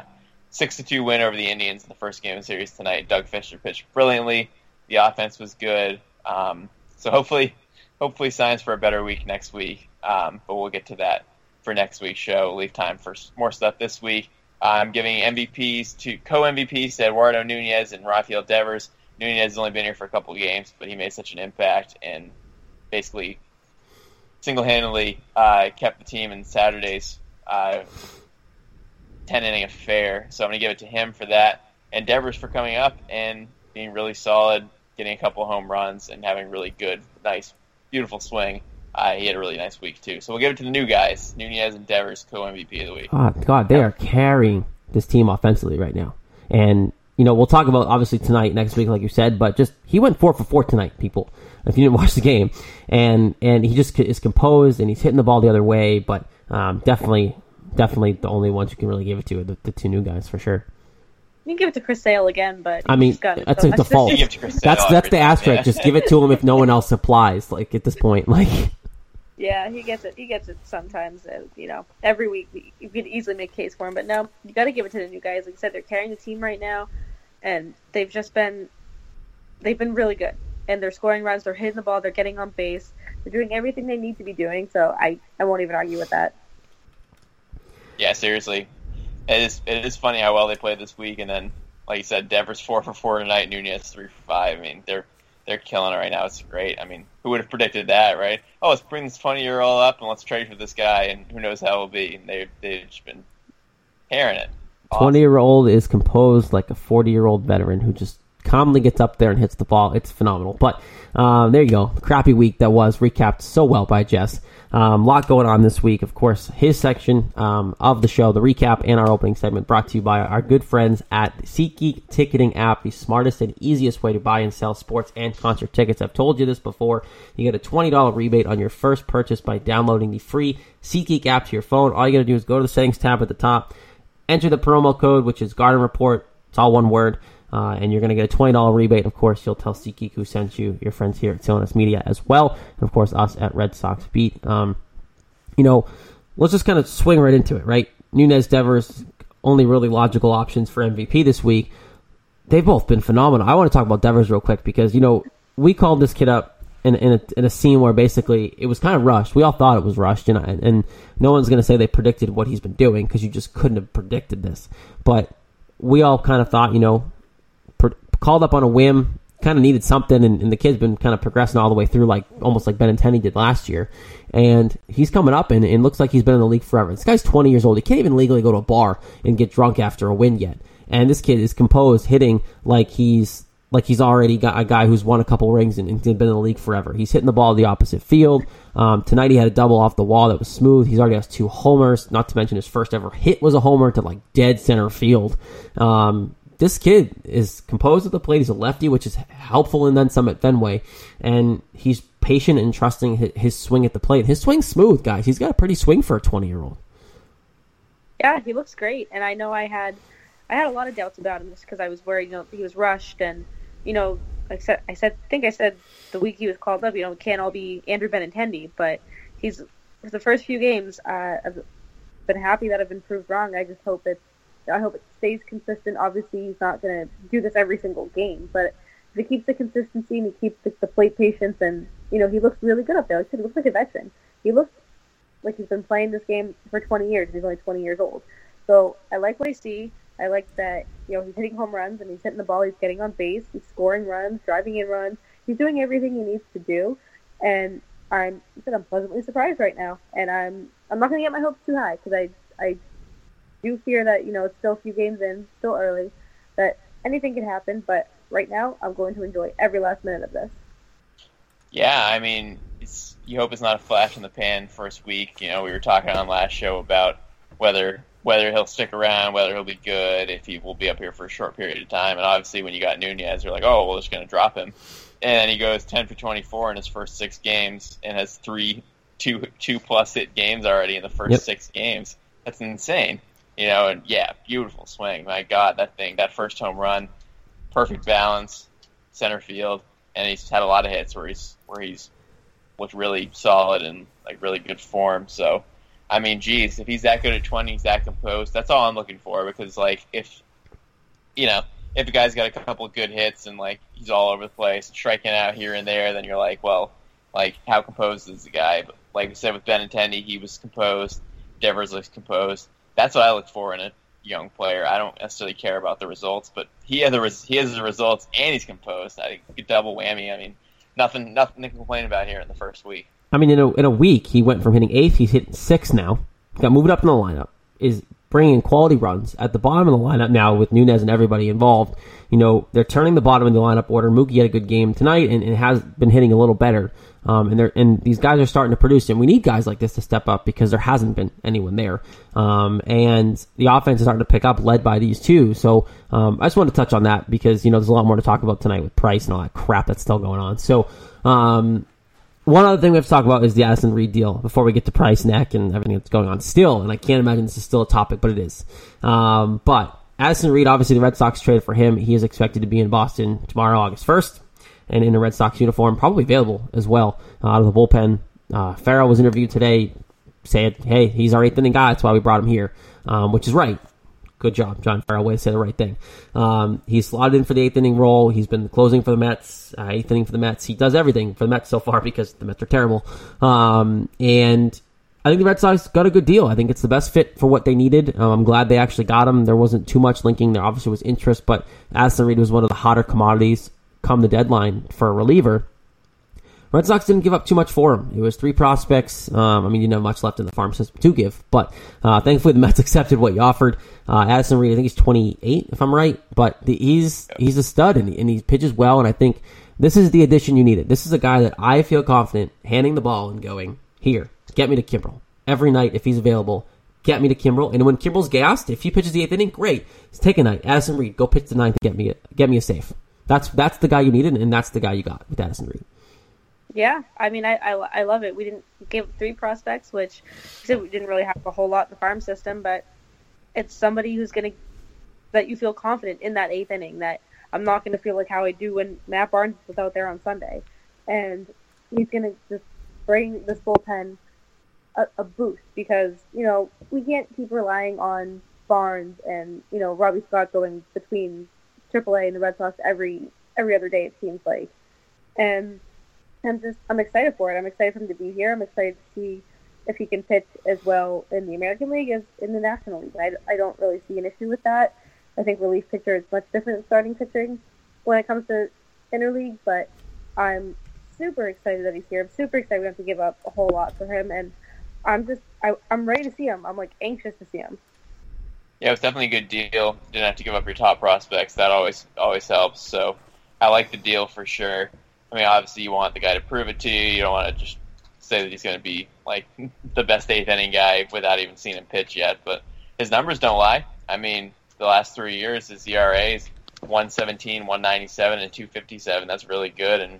six to two win over the Indians in the first game of the series tonight. Doug Fister pitched brilliantly. The offense was good. Um, so hopefully hopefully, signs for a better week next week. Um, but we'll get to that for next week's show. We'll leave time for more stuff this week. I'm giving M V Ps to co-M V Ps to Eduardo Nunez and Rafael Devers. Nunez has only been here for a couple of games, but he made such an impact and basically single-handedly uh, kept the team in Saturday's uh ten-inning affair, so I'm going to give it to him for that. And Devers for coming up and being really solid, getting a couple home runs, and having really good, nice, beautiful swing. Uh, he had a really nice week, too. So we'll give it to the new guys, Nunez and Devers, co-M V P of the week. Oh, God, they are carrying this team offensively right now. And, you know, we'll talk about, obviously, tonight, next week, like you said, but just he went four for four tonight, people, if you didn't watch the game. And, and he just is composed, and he's hitting the ball the other way, but um, definitely... Definitely the only ones you can really give it to are the, the two new guys, for sure. You can give it to Chris Sale again, but... I mean, that's so a default. That's that's, that's the asterisk. Yeah. Just give it to him if no one else applies, like, at this point. Like, yeah, he gets it He gets it sometimes, uh, you know. Every week, you could easily make a case for him, but no, you got to give it to the new guys. Like I said, they're carrying the team right now, and they've just been... They've been really good, and they're scoring runs, they're hitting the ball, they're getting on base, they're doing everything they need to be doing, so I, I won't even argue with that. Yeah, seriously. It is it is funny how well they played this week, and then, like you said, Devers four for four tonight, Nunez three for five. I mean, they're they're killing it right now. It's great. I mean, who would have predicted that, right? Oh, let's bring this twenty-year-old up, and let's trade for this guy, and who knows how it will be. And they, they've just been tearing it. Awesome. twenty-year-old is composed like a forty-year-old veteran who just calmly gets up there and hits the ball. It's phenomenal. But um, there you go. Crappy week that was recapped so well by Jess. A um, lot going on this week. Of course, his section um, of the show, the recap and our opening segment, brought to you by our good friends at SeatGeek Ticketing app, the smartest and easiest way to buy and sell sports and concert tickets. I've told you this before. You get a twenty dollars rebate on your first purchase by downloading the free SeatGeek app to your phone. All you got to do is go to the settings tab at the top, enter the promo code, which is Garden Report. It's all one word. Uh, and you're going to get a twenty dollars rebate. Of course, you'll tell SeatGeek who sent you, your friends here at C L N S Media as well, and of course us at Red Sox Beat. Um, you know, let's just kind of swing right into it, right? Nunez, Devers, only really logical options for M V P this week. They've both been phenomenal. I want to talk about Devers real quick because, you know, we called this kid up in in a, in a scene where basically it was kind of rushed. We all thought it was rushed, and, and no one's going to say they predicted what he's been doing because you just couldn't have predicted this. But we all kind of thought, you know, called up on a whim, kind of needed something, and, and the kid's been kind of progressing all the way through, like almost like Benintendi did last year. And he's coming up, and it looks like he's been in the league forever. This guy's twenty years old. He can't even legally go to a bar and get drunk after a win yet. And this kid is composed, hitting like he's like he's already got a guy who's won a couple rings and, and been in the league forever. He's hitting the ball to the opposite field. Um, tonight he had a double off the wall that was smooth. He's already has two homers, not to mention his first ever hit was a homer to like dead center field. Um, This kid is composed at the plate. He's a lefty, which is helpful in then some at Fenway. And he's patient and trusting his swing at the plate. His swing's smooth, guys. He's got a pretty swing for a twenty-year-old. Yeah, he looks great. And I know I had I had a lot of doubts about him just because I was worried, you know, he was rushed. And, you know, I said, I said, I think I said the week he was called up, you know, it can't all be Andrew Benintendi. But he's for the first few games, uh, I've been happy that I've been proved wrong. I just hope it's I hope it stays consistent. Obviously, he's not going to do this every single game, but if he keeps the consistency and he keeps the, the plate patience, and, you know, he looks really good up there. Like I said, he looks like a veteran. He looks like he's been playing this game for twenty years, and he's only twenty years old. So I like what I see. I like that, you know, he's hitting home runs, and he's hitting the ball, he's getting on base, he's scoring runs, driving in runs. He's doing everything he needs to do, and I'm, I said, I'm pleasantly surprised right now, and I'm I'm not going to get my hopes too high because I I do fear that, you know, it's still a few games in, still early, that anything can happen, but right now I'm going to enjoy every last minute of this. Yeah, I mean, it's, you hope it's not a flash in the pan first week. You know, we were talking on last show about whether whether he'll stick around, whether he'll be good, if he will be up here for a short period of time, and obviously when you got Nunez, you're like, oh, well, it's going to drop him, and he goes ten for twenty-four in his first six games and has three two, two-plus hit games already in the first yep. six games. That's insane. You know, and yeah, beautiful swing. My God, that thing, that first home run, perfect balance, center field, and he's had a lot of hits where he's where he's looked really solid and like really good form. So, I mean, geez, if he's that good at twenty, he's that composed. That's all I'm looking for because, like, if you know, if a guy's got a couple of good hits and like he's all over the place, striking out here and there, then you're like, well, like how composed is the guy? But like we said with Benintendi, he was composed. Devers looks composed. That's what I look for in a young player. I don't necessarily care about the results, but he has the, res- he has the results and he's composed. I think double whammy. I mean, nothing nothing to complain about here in the first week. I mean, in a in a week, he went from hitting eighth, he's hitting sixth now. Got moved up in the lineup. Is bringing in quality runs at the bottom of the lineup now with Nunez and everybody involved. You know, they're turning the bottom of the lineup order. Mookie had a good game tonight and, and has been hitting a little better. Um, and they're, and these guys are starting to produce, and we need guys like this to step up because there hasn't been anyone there. Um, and the offense is starting to pick up, led by these two. So um, I just wanted to touch on that because, you know, there's a lot more to talk about tonight with Price and all that crap that's still going on. So um, one other thing we have to talk about is the Addison Reed deal before we get to Price, Neck, and everything that's going on still. And I can't imagine this is still a topic, but it is. Um, but Addison Reed, obviously the Red Sox traded for him. He is expected to be in Boston tomorrow, August first. And in a Red Sox uniform, probably available as well uh, out of the bullpen. Uh, Farrell was interviewed today, said, hey, he's our eighth inning guy, that's why we brought him here, um, which is right. Good job, John Farrell, way to say the right thing. Um, he's slotted in for the eighth inning role. He's been closing for the Mets, uh, eighth inning for the Mets. He does everything for the Mets so far because the Mets are terrible. Um, and I think the Red Sox got a good deal. I think it's the best fit for what they needed. Um, I'm glad they actually got him. There wasn't too much linking. There obviously was interest, but Addison Reed was one of the hotter commodities come the deadline for a reliever. Red Sox didn't give up too much for him. It was three prospects. Um, I mean, you know, much left in the farm system to give, but uh, thankfully the Mets accepted what he offered. Uh, Addison Reed, I think he's twenty-eight, if I'm right, but the, he's he's a stud, and he, and he pitches well, and I think this is the addition you needed. This is a guy that I feel confident handing the ball and going, here, get me to Kimbrell. Every night, if he's available, get me to Kimbrell. And when Kimbrell's gassed, if he pitches the eighth inning, great. Let's take a night. Addison Reed, go pitch the ninth and get me a, get me a safe. That's that's the guy you needed, and that's the guy you got with Addison Reed. Yeah, I mean, I, I, I love it. We didn't give three prospects, which we didn't really have a whole lot in the farm system, but it's somebody who's going to – that you feel confident in that eighth inning, that I'm not going to feel like how I do when Matt Barnes was out there on Sunday. And he's going to just bring this bullpen a, a boost because, you know, we can't keep relying on Barnes and, you know, Robbie Scott going between triple A and the Red Sox every every other day, it seems like. And – I'm just, I'm excited for it. I'm excited for him to be here. I'm excited to see if he can pitch as well in the American League as in the National League. I, I don't really see an issue with that. I think relief pitcher is much different than starting pitching when it comes to interleague, but I'm super excited that he's here. I'm super excited we don't have to give up a whole lot for him, and I'm just, I, I'm ready to see him. I'm, like, anxious to see him. Yeah, it was definitely a good deal. Didn't have to give up your top prospects. That always always helps, so I like the deal for sure. I mean, obviously, you want the guy to prove it to you. You don't want to just say that he's going to be, like, the best eighth inning guy without even seeing him pitch yet. But his numbers don't lie. I mean, the last three years, his E R A is one seventeen, one ninety-seven, and two fifty-seven. That's really good. And,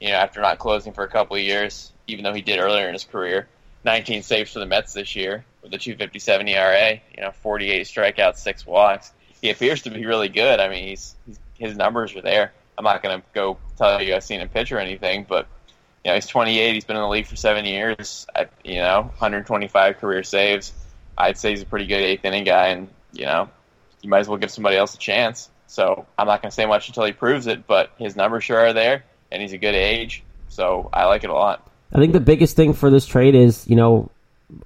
you know, after not closing for a couple of years, even though he did earlier in his career, nineteen saves for the Mets this year with a two fifty-seven E R A, you know, forty-eight strikeouts, six walks. He appears to be really good. I mean, he's, he's his numbers are there. I'm not going to go tell you I've seen him pitch or anything, but you know, he's twenty-eight. He's been in the league for seven years. I, you know, one hundred twenty-five career saves. I'd say he's a pretty good eighth inning guy, and you know, you might as well give somebody else a chance. So I'm not going to say much until he proves it, but his numbers sure are there, and he's a good age, so I like it a lot. I think the biggest thing for this trade is, you know,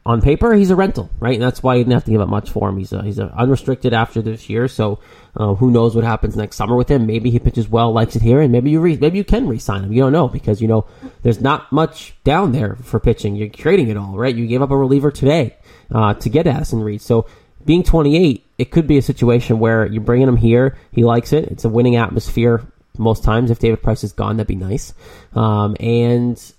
on paper, he's a rental, right? And that's why you didn't have to give up much for him. He's a, he's a unrestricted after this year, so uh, who knows what happens next summer with him. Maybe he pitches well, likes it here, and maybe you re- maybe you can re-sign him. You don't know because, you know, there's not much down there for pitching. You're trading it all, right? You gave up a reliever today uh, to get Addison Reed. So being twenty-eight, it could be a situation where you're bringing him here. He likes it. It's a winning atmosphere most times. If David Price is gone, that'd be nice. Um, and...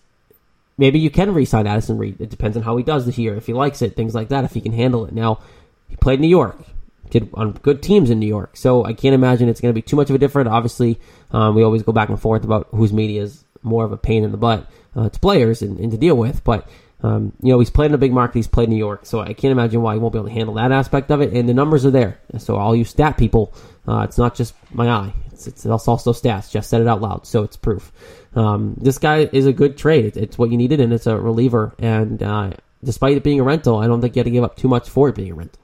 Maybe you can re-sign Addison Reed. It depends on how he does this year, if he likes it, things like that, if he can handle it. Now, he played in New York, did on good teams in New York, so I can't imagine it's going to be too much of a difference. Obviously, um, we always go back and forth about whose media is more of a pain in the butt uh, to players and, and to deal with, but um, you know, he's played in a big market, he's played in New York, so I can't imagine why he won't be able to handle that aspect of it, and the numbers are there. So all you stat people, uh, it's not just my eye. It's also stats. Jeff said it out loud, so it's proof. Um, this guy is a good trade. It's what you needed, and it's a reliever. And uh, despite it being a rental, I don't think you had to give up too much for it being a rental.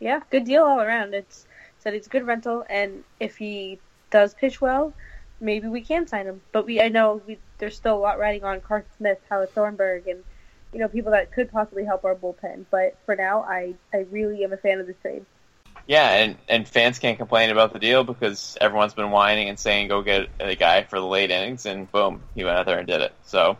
Yeah, good deal all around. It's said it's a good rental, and if he does pitch well, maybe we can sign him. But we, I know we, there's still a lot riding on Carson Smith, Howard Thornburg, and you know, people that could possibly help our bullpen. But for now, I, I really am a fan of this trade. Yeah, and, and fans can't complain about the deal because everyone's been whining and saying go get a guy for the late innings, and boom, he went out there and did it. So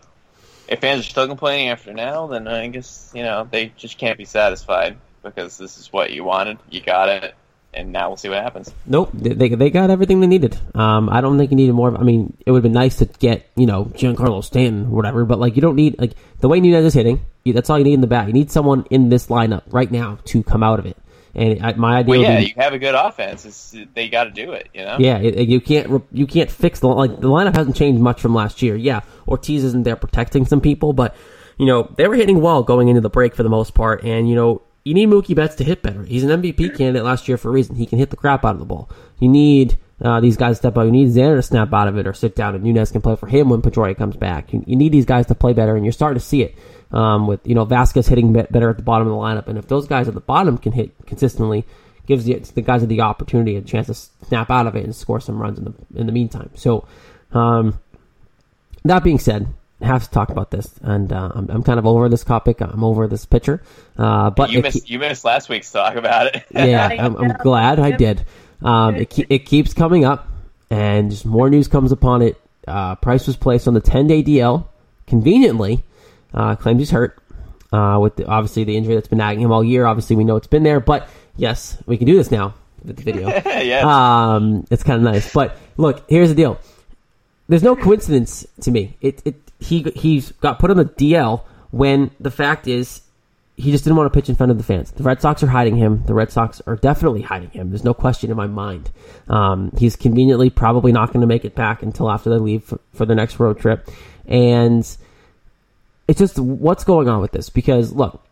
if fans are still complaining after now, then I guess, you know, they just can't be satisfied because this is what you wanted, you got it, and now we'll see what happens. Nope, they they got everything they needed. Um, I don't think you needed more. Of, I mean, it would have been nice to get, you know, Giancarlo Stanton or whatever, but, like, you don't need, like, the way Nunez is hitting, that's all you need in the bat. You need someone in this lineup right now to come out of it. And my idea, well, yeah, would be, you have a good offense. It's, they got to do it, you know. Yeah, it, you can't you can't fix the like the lineup hasn't changed much from last year. Yeah, Ortiz isn't there protecting some people, but you know they were hitting well going into the break for the most part. And you know you need Mookie Betts to hit better. He's an M V P candidate last year for a reason. He can hit the crap out of the ball. You need uh, these guys to step up. You need Xander to snap out of it or sit down, and Nunez can play for him when Pedroia comes back. You, you need these guys to play better, and you're starting to see it. Um, with, you know, Vasquez hitting better at the bottom of the lineup. And if those guys at the bottom can hit consistently, gives the, the guys at the opportunity a chance to snap out of it and score some runs in the in the meantime. So, um, that being said, I have to talk about this. And uh, I'm, I'm kind of over this topic. I'm over this pitcher. Uh, but you, missed, he, you missed last week's talk about it. Yeah, I'm, I'm glad I did. Um, it, it keeps coming up, and just more news comes upon it Uh, Price was placed on the ten-day D L. Conveniently, uh, claims he's hurt uh, with the, obviously the injury that's been nagging him all year. Obviously, we know it's been there, but yes, we can do this now with the video. Yes. Um, it's kind of nice. But look, here's the deal. There's no coincidence to me. It it he he's got put on the D L when the fact is he just didn't want to pitch in front of the fans. The Red Sox are hiding him. The Red Sox are definitely hiding him. There's no question in my mind. Um, he's conveniently probably not going to make it back until after they leave for, for their next road trip. And it's just what's going on with this. Because, look,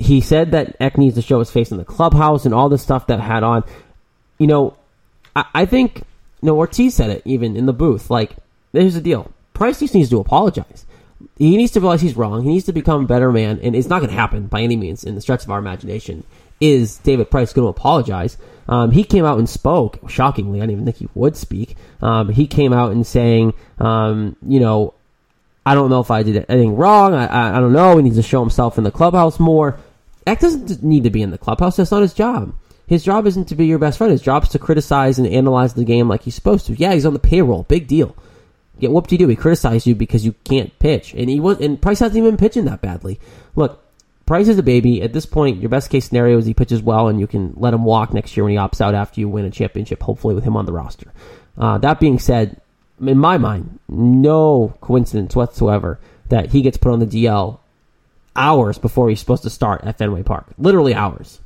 he said that Eck needs to show his face in the clubhouse and all this stuff that had on. You know, I, I think, you know, Ortiz said it even in the booth. Like, here's the deal. Price just needs to apologize. He needs to realize he's wrong. He needs to become a better man, and it's not going to happen by any means in the stretch of our imagination. Is David Price going to apologize? Um, he came out and spoke. Shockingly, I didn't even think he would speak. Um, he came out and saying, um, you know, I don't know if I did anything wrong. I, I, I don't know. He needs to show himself in the clubhouse more. Eck doesn't need to be in the clubhouse. That's not his job. His job isn't to be your best friend. His job is to criticize and analyze the game like he's supposed to. Yeah, he's on the payroll. Big deal. Get whoop-de-doo. He criticized you because you can't pitch. And he was, and Price hasn't even been pitching that badly. Look, Price is a baby. At this point, your best-case scenario is he pitches well, and you can let him walk next year when he opts out after you win a championship, hopefully with him on the roster. Uh, that being said, in my mind, no coincidence whatsoever that he gets put on the D L hours before he's supposed to start at Fenway Park. Literally hours.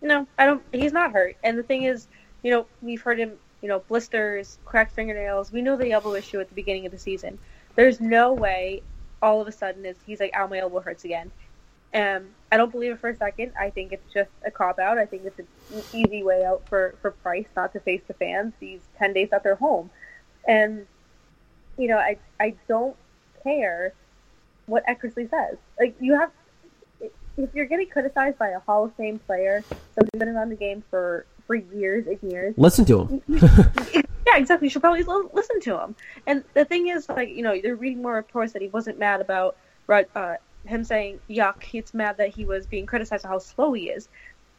No, I don't. He's not hurt. And the thing is, you know, we've heard him, you know, blisters, cracked fingernails. We know the elbow issue at the beginning of the season. There's no way all of a sudden is he's like, ow, my elbow hurts again. Um, I don't believe it for a second. I think it's just a cop-out. I think it's an easy way out for, for Price not to face the fans these ten days at their home. And, you know, I I don't care what Eckersley says. Like, you have, if you're getting criticized by a Hall of Fame player, so he's been on the game for, for years and years. Listen to him. Yeah, exactly. You should probably listen to him. And the thing is, like, you know, they're reading more reports that he wasn't mad about uh, him saying, yuck, he's mad that he was being criticized for how slow he is.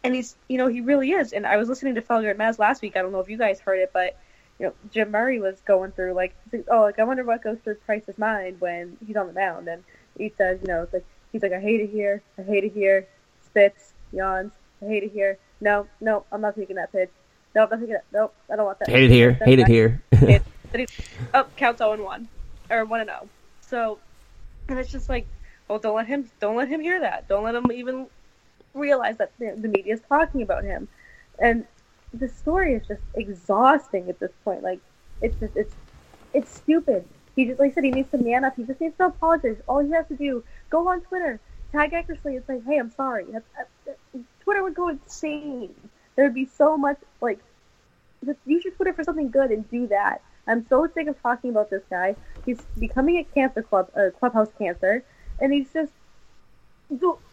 And he's, you know, he really is. And I was listening to Felger and Maz last week. I don't know if you guys heard it, but you know, Jim Murray was going through, like, oh, like, I wonder what goes through Price's mind when he's on the mound. And he says, you know, it's like, he's like, I hate it here, I hate it here, spits, yawns, I hate it here, no, no, I'm not taking that pitch, no, I'm not taking that, nope, I don't want that. Hate it here, hate it here. Oh, counts oh and one, or one and oh. So, and it's just like, well, don't let him, don't let him hear that. Don't let him even realize that the, the media is talking about him. And the story is just exhausting at this point. Like, it's just, it's, it's stupid. He just, like I said, he needs to man up. He just needs to apologize. All he has to do, go on Twitter, tag Eckersley and say, hey, I'm sorry. That's, that's, Twitter would go insane. There would be so much, like, just use your Twitter for something good and do that. I'm so sick of talking about this guy. He's becoming a cancer club, a uh, clubhouse cancer, and he's just,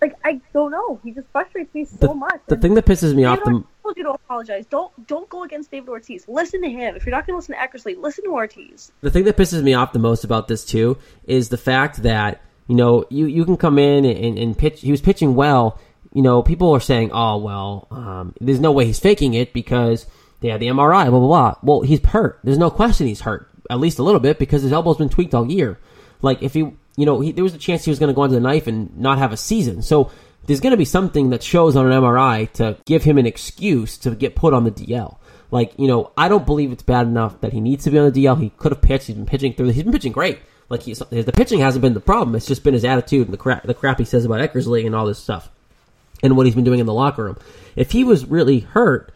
like, I don't know. He just frustrates me so the, much. The and thing that pisses me off the told you to apologize. Don't don't go against David Ortiz. Listen to him. If you're not going to listen to Eckersley, listen to Ortiz. The thing that pisses me off the most about this too is the fact that, you know, you, you can come in and, and pitch. He was pitching well. You know, people are saying, oh well, um, there's no way he's faking it because they had the M R I. Blah blah blah. Well, he's hurt. There's no question he's hurt. At least a little bit because his elbow's been tweaked all year. Like if he. You know, he, there was a chance he was going to go under the knife and not have a season. So there's going to be something that shows on an M R I to give him an excuse to get put on the D L. Like, you know, I don't believe it's bad enough that he needs to be on the D L. He could have pitched. He's been pitching through. He's been pitching great. Like, he's, the pitching hasn't been the problem. It's just been his attitude and the crap, the crap he says about Eckersley and all this stuff and what he's been doing in the locker room. If he was really hurt,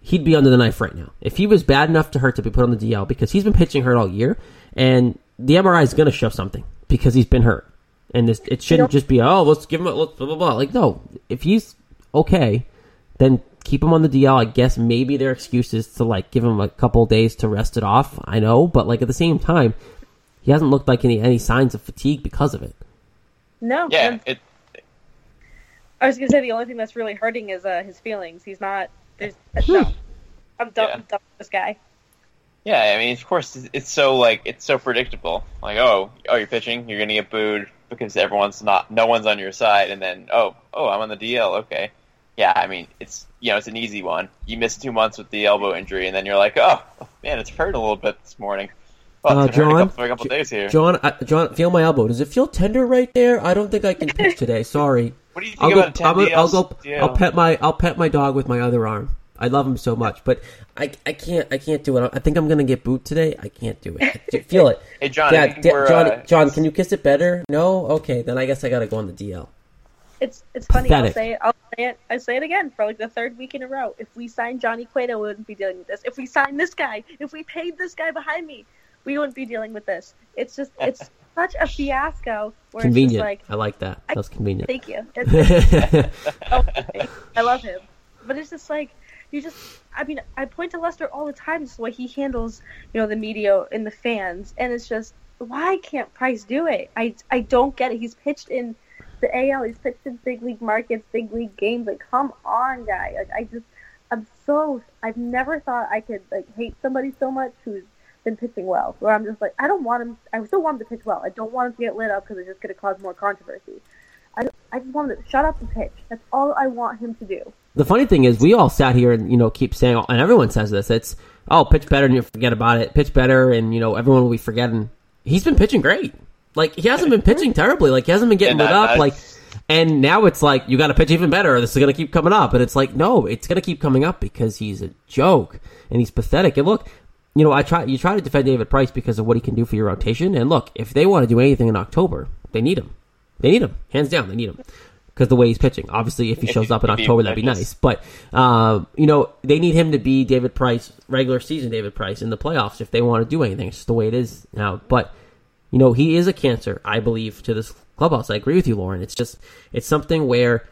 he'd be under the knife right now. If he was bad enough to hurt to be put on the D L because he's been pitching hurt all year and the M R I is going to show something. Because he's been hurt, and this, it shouldn't just be oh let's give him a look, blah blah blah. Like no, if he's okay, then keep him on the D L. I guess maybe their excuse is to like give him a couple days to rest it off. I know, but like at the same time, he hasn't looked like any any signs of fatigue because of it. No, yeah. It, I was gonna say the only thing that's really hurting is uh, his feelings. He's not. There's, no, I'm done. Yeah. I'm done with this guy. Yeah, I mean, of course, it's so like it's so predictable. Like, oh, oh, you're pitching, you're gonna get booed because everyone's not, no one's on your side, and then oh, oh, I'm on the D L, okay. Yeah, I mean, it's you know, it's an easy one. You miss two months with the elbow injury, and then you're like, oh, man, it's hurt a little bit this morning. Uh, John, for a couple days here. John, I, John, feel my elbow. Does it feel tender right there? I don't think I can pitch today. Sorry. What do you think I'll about go, a ten D L? I'll go. Yeah. I'll pet my. I'll pet my dog with my other arm. I love him so much, but I, I can't. I can't do it. I think I'm gonna get booed today. I can't do it. I feel it. Hey John, Dad, da, John, uh, John, can you kiss it better? No. Okay, then I guess I gotta go on the D L. It's it's funny. Pathetic. I'll say it. I'll say it. I say it again for like the third week in a row. If we signed Johnny Cueto, we wouldn't be dealing with this. If we signed this guy, if we paid this guy behind me, we wouldn't be dealing with this. It's just, it's such a fiasco. Where convenient. It's just like, I like that. That was convenient. Thank you. It's, oh, I love him. But it's just like, you just, I mean, I point to Lester all the time. It's the way he handles, you know, the media and the fans. And it's just, why can't Price do it? I, I don't get it. He's pitched in the A L. He's pitched in big league markets, big league games. Like, come on, guy. Like, I just, I'm so, I've never thought I could, like, hate somebody so much who's been pitching well, where I'm just like, I don't want him, I still want him to pitch well. I don't want him to get lit up because it's just going to cause more controversy. I, don't, I just want him to shut up and pitch. That's all I want him to do. The funny thing is, we all sat here and, you know, keep saying, and everyone says this, it's, oh, pitch better and you forget about it. Pitch better and, you know, everyone will be forgetting. He's been pitching great. Like, he hasn't been pitching terribly. Like, he hasn't been getting yeah, lit I, up. I, like, and now it's like, you got to pitch even better or this is going to keep coming up. And it's like, no, it's going to keep coming up because he's a joke and he's pathetic. And look, you know, I try. You try to defend David Price because of what he can do for your rotation. And look, if they want to do anything in October, they need him. They need him, hands down. They need him because the way he's pitching. Obviously, if he shows up in October, that'd be nice. But uh, you know, they need him to be David Price, regular season David Price in the playoffs if they want to do anything. It's just the way it is now. But you know, he is a cancer, I believe, to this clubhouse. I agree with you, Lauren. It's just, it's something where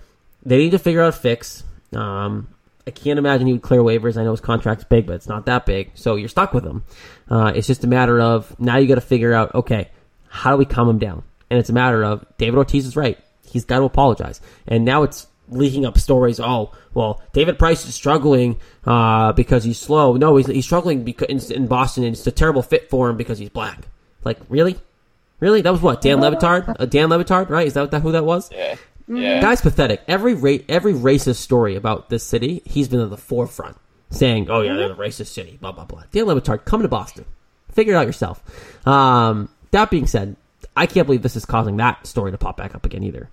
they need to figure out a fix. Um, I can't imagine he would clear waivers. I know his contract's big, but it's not that big. So you're stuck with him. Uh, it's just a matter of now you got to figure out, okay, how do we calm him down? And it's a matter of David Ortiz is right. He's got to apologize. And now it's leaking up stories. Oh, well, David Price is struggling uh, because he's slow. No, he's, he's struggling because in Boston, and it's a terrible fit for him because he's black. Like, really? Really? That was what? Dan Le Batard? Uh, Dan Le Batard, right? Is that, that who that was? Yeah. Yeah. Guy's pathetic. Every ra- every racist story about this city, he's been at the forefront, saying, "Oh yeah, they're the racist city." Blah blah blah. Dan Le Batard, come to Boston, figure it out yourself. Um, that being said, I can't believe this is causing that story to pop back up again either.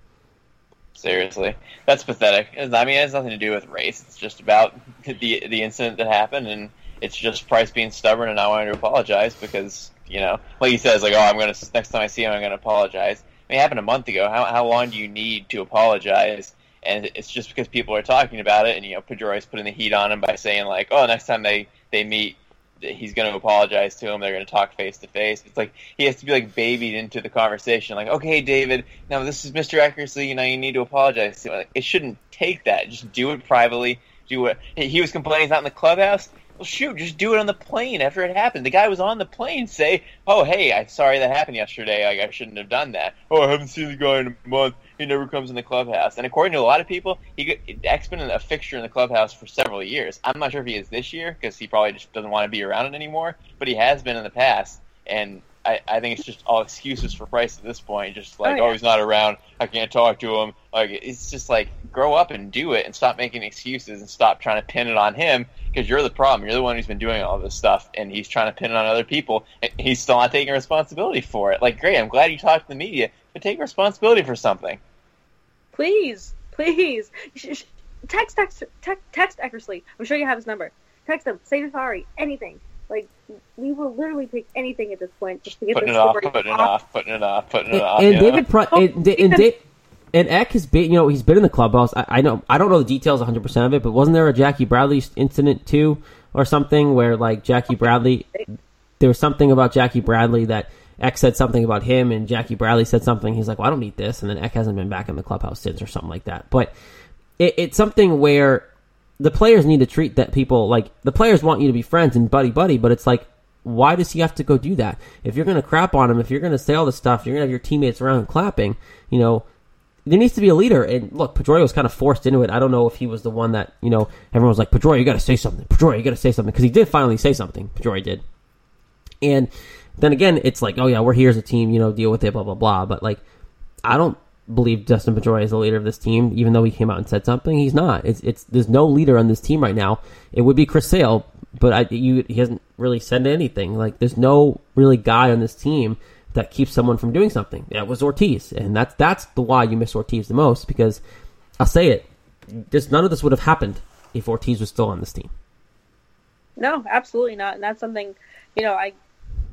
Seriously, that's pathetic. I mean, it has nothing to do with race. It's just about the the incident that happened, and it's just Price being stubborn and not wanting to apologize because, you know, like he says, like, "Oh, I'm gonna next time I see him, I'm gonna apologize." It happened a month ago. How how long do you need to apologize? And it's just because people are talking about it, and, you know, Pedroia's putting the heat on him by saying, like, oh, next time they, they meet, he's going to apologize to him. They're going to talk face-to-face. It's like he has to be, like, babied into the conversation. Like, okay, David, now this is Mister Eckersley. You know, you need to apologize to him. Like, it shouldn't take that. Just do it privately. Do it. He was complaining he's not in the clubhouse. Well, shoot, just do it on the plane after it happened. The guy was on the plane. Say, "Oh, hey, I'm sorry that happened yesterday. Like, I shouldn't have done that. Oh, I haven't seen the guy in a month. He never comes in the clubhouse." And according to a lot of people, he X been a fixture in the clubhouse for several years. I'm not sure if he is this year because he probably just doesn't want to be around it anymore. But he has been in the past, and I, I think it's just all excuses for Price at this point. Just like, oh, yeah. oh, he's not around. I can't talk to him. Like, it's just like, grow up and do it, and stop making excuses, and stop trying to pin it on him. Because you're the problem. You're the one who's been doing all this stuff, and he's trying to pin it on other people. And he's still not taking responsibility for it. Like, great, I'm glad you talked to the media, but take responsibility for something. Please, please. Text, text, text, text Eckersley. I'm sure you have his number. Text him. Say you're sorry. Anything. Like, we will literally take anything at this point just to get putting this it off, putting off. it off, putting it off, putting it and, off. And David, Pro- oh, and, and David. And Eck has been, you know, he's been in the clubhouse. I, I know, I don't know the details one hundred percent of it, but wasn't there a Jackie Bradley incident too, or something where, like, Jackie Bradley, there was something about Jackie Bradley that Eck said something about him, and Jackie Bradley said something. He's like, "Well, I don't need this," and then Eck hasn't been back in the clubhouse since, or something like that. But it, it's something where the players need to treat that people like the players want you to be friends and buddy buddy, but it's like, why does he have to go do that? If you're going to crap on him, if you're going to say all this stuff, you're going to have your teammates around clapping, you know. There needs to be a leader, and look, Pedroia was kind of forced into it. I don't know if he was the one that, you know, everyone was like, "Pedroia, you got to say something. Pedroia, you got to say something," because he did finally say something. Pedroia did, and then again, it's like, "Oh yeah, we're here as a team, you know, deal with it, blah blah blah." But, like, I don't believe Dustin Pedroia is the leader of this team, even though he came out and said something. He's not. It's it's there's no leader on this team right now. It would be Chris Sale, But I, you, he hasn't really said anything. Like, there's no really guy on this team that keeps someone from doing something. That was Ortiz, and that's that's the why you miss Ortiz the most. Because I'll say it, this none of this would have happened if Ortiz was still on this team. No, absolutely not. And that's something, you know, I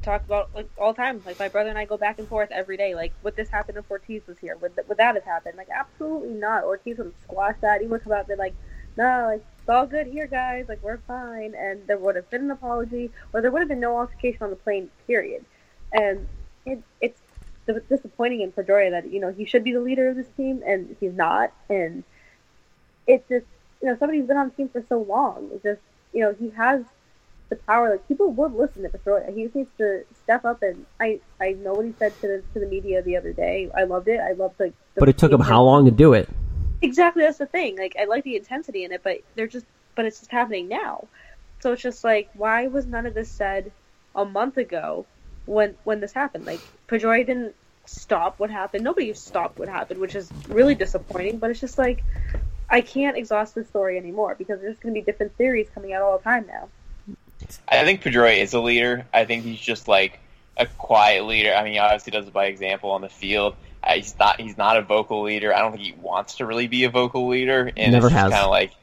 talk about like all the time. Like, my brother and I go back and forth every day. Like, would this happen if Ortiz was here? Would th- would that have happened? Like, absolutely not. Ortiz would have squashed that. He would have come out and been like, no, like, it's all good here, guys. Like, we're fine. And there would have been an apology, or there would have been no altercation on the plane, period. And it, it's disappointing in Pedroia that, you know, he should be the leader of this team, and he's not. And it's just, you know, somebody's been on the team for so long. It's just, you know, he has the power. Like, people would listen to Pedroia. He just needs to step up. And I, I know what he said to the, to the media the other day. I loved it. I loved, like, the but it took him how long to do it? Exactly, that's the thing. Like, I like the intensity in it, but they're just, but it's just happening now. So it's just like, why was none of this said a month ago when when this happened? Like, Pedroia didn't stop what happened. Nobody stopped what happened, which is really disappointing. But it's just like, I can't exhaust this story anymore because there's going to be different theories coming out all the time now. I think Pedroia is a leader. I think he's just like a quiet leader. I mean, he obviously does it by example on the field. Uh, he's not. He's not a vocal leader. I don't think he wants to really be a vocal leader. And never it's has. Kind of like,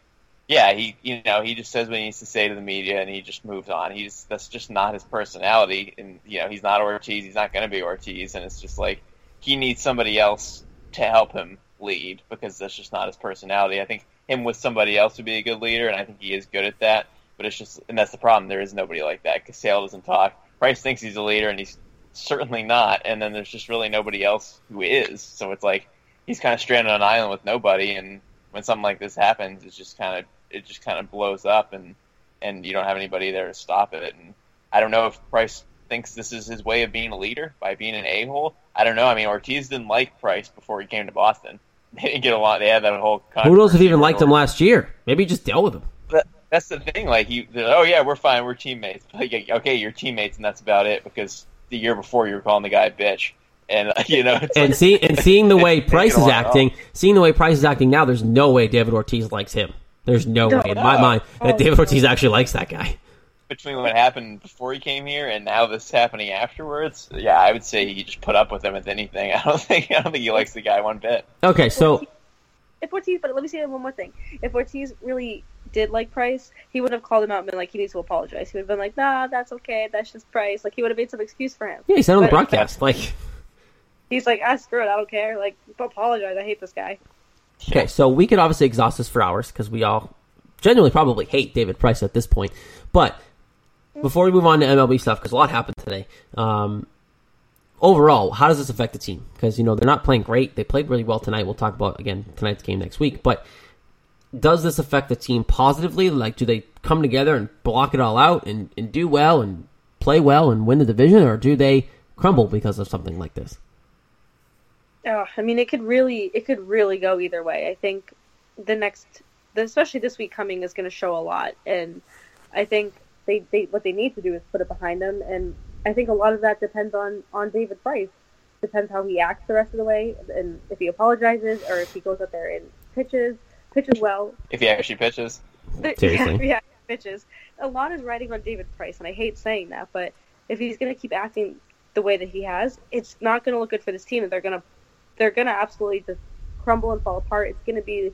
yeah, he. You know, he just says what he needs to say to the media, and he just moves on. He's that's just not his personality. And you know, he's not Ortiz. He's not going to be Ortiz. And it's just like he needs somebody else to help him lead because that's just not his personality. I think him with somebody else would be a good leader, and I think he is good at that. But it's just, and that's the problem. There is nobody like that because Sale doesn't talk. Price thinks he's a leader, and he's certainly not, and then there's just really nobody else who is, so it's like he's kind of stranded on an island with nobody, and when something like this happens, it's just kind of it just kind of blows up, and and you don't have anybody there to stop it. And I don't know if Price thinks this is his way of being a leader, by being an a-hole. I don't know. I mean, Ortiz didn't like Price before he came to Boston. They didn't get along. They had that whole controversy. Who knows if he even liked him last year? Maybe he just dealt with him. But that's the thing, like, he, oh yeah, we're fine, we're teammates. Like, okay, you're teammates, and that's about it, because the year before you were calling the guy a bitch, and you know. It's and like, see, and seeing the way Price is acting, seeing the way Price is acting now, there's no way David Ortiz likes him. There's no, no way in no. my mind that oh, David Ortiz actually likes that guy. Between what happened before he came here and now this happening afterwards, yeah, I would say he just put up with him if anything. I don't think, I don't think he likes the guy one bit. Okay, so if Ortiz, but let me say one more thing. If Ortiz really did like Price, he would have called him out and been like, he needs to apologize. He would have been like, nah, that's okay, that's just Price. Like, he would have made some excuse for him. Yeah, he said on the broadcast, like, he's like, ah, screw it, I don't care. Like, apologize, I hate this guy. Okay, so we could obviously exhaust this for hours, because we all genuinely probably hate David Price at this point. But before we move on to M L B stuff, because a lot happened today, um, overall, how does this affect the team? Because, you know, they're not playing great. They played really well tonight. We'll talk about, again, tonight's game next week. But does this affect the team positively? Like, do they come together and block it all out and, and do well and play well and win the division, or do they crumble because of something like this? Oh, I mean, it could really, it could really go either way. I think the next, especially this week coming, is going to show a lot, and I think they, they what they need to do is put it behind them, and I think a lot of that depends on, on David Price. Depends how he acts the rest of the way, and if he apologizes or if he goes out there and pitches. Pitches well. If he actually pitches. Seriously. Yeah, yeah, pitches. A lot is riding on David Price, and I hate saying that, but if he's going to keep acting the way that he has, it's not going to look good for this team, and they're going to they're going to absolutely just crumble and fall apart. It's going to be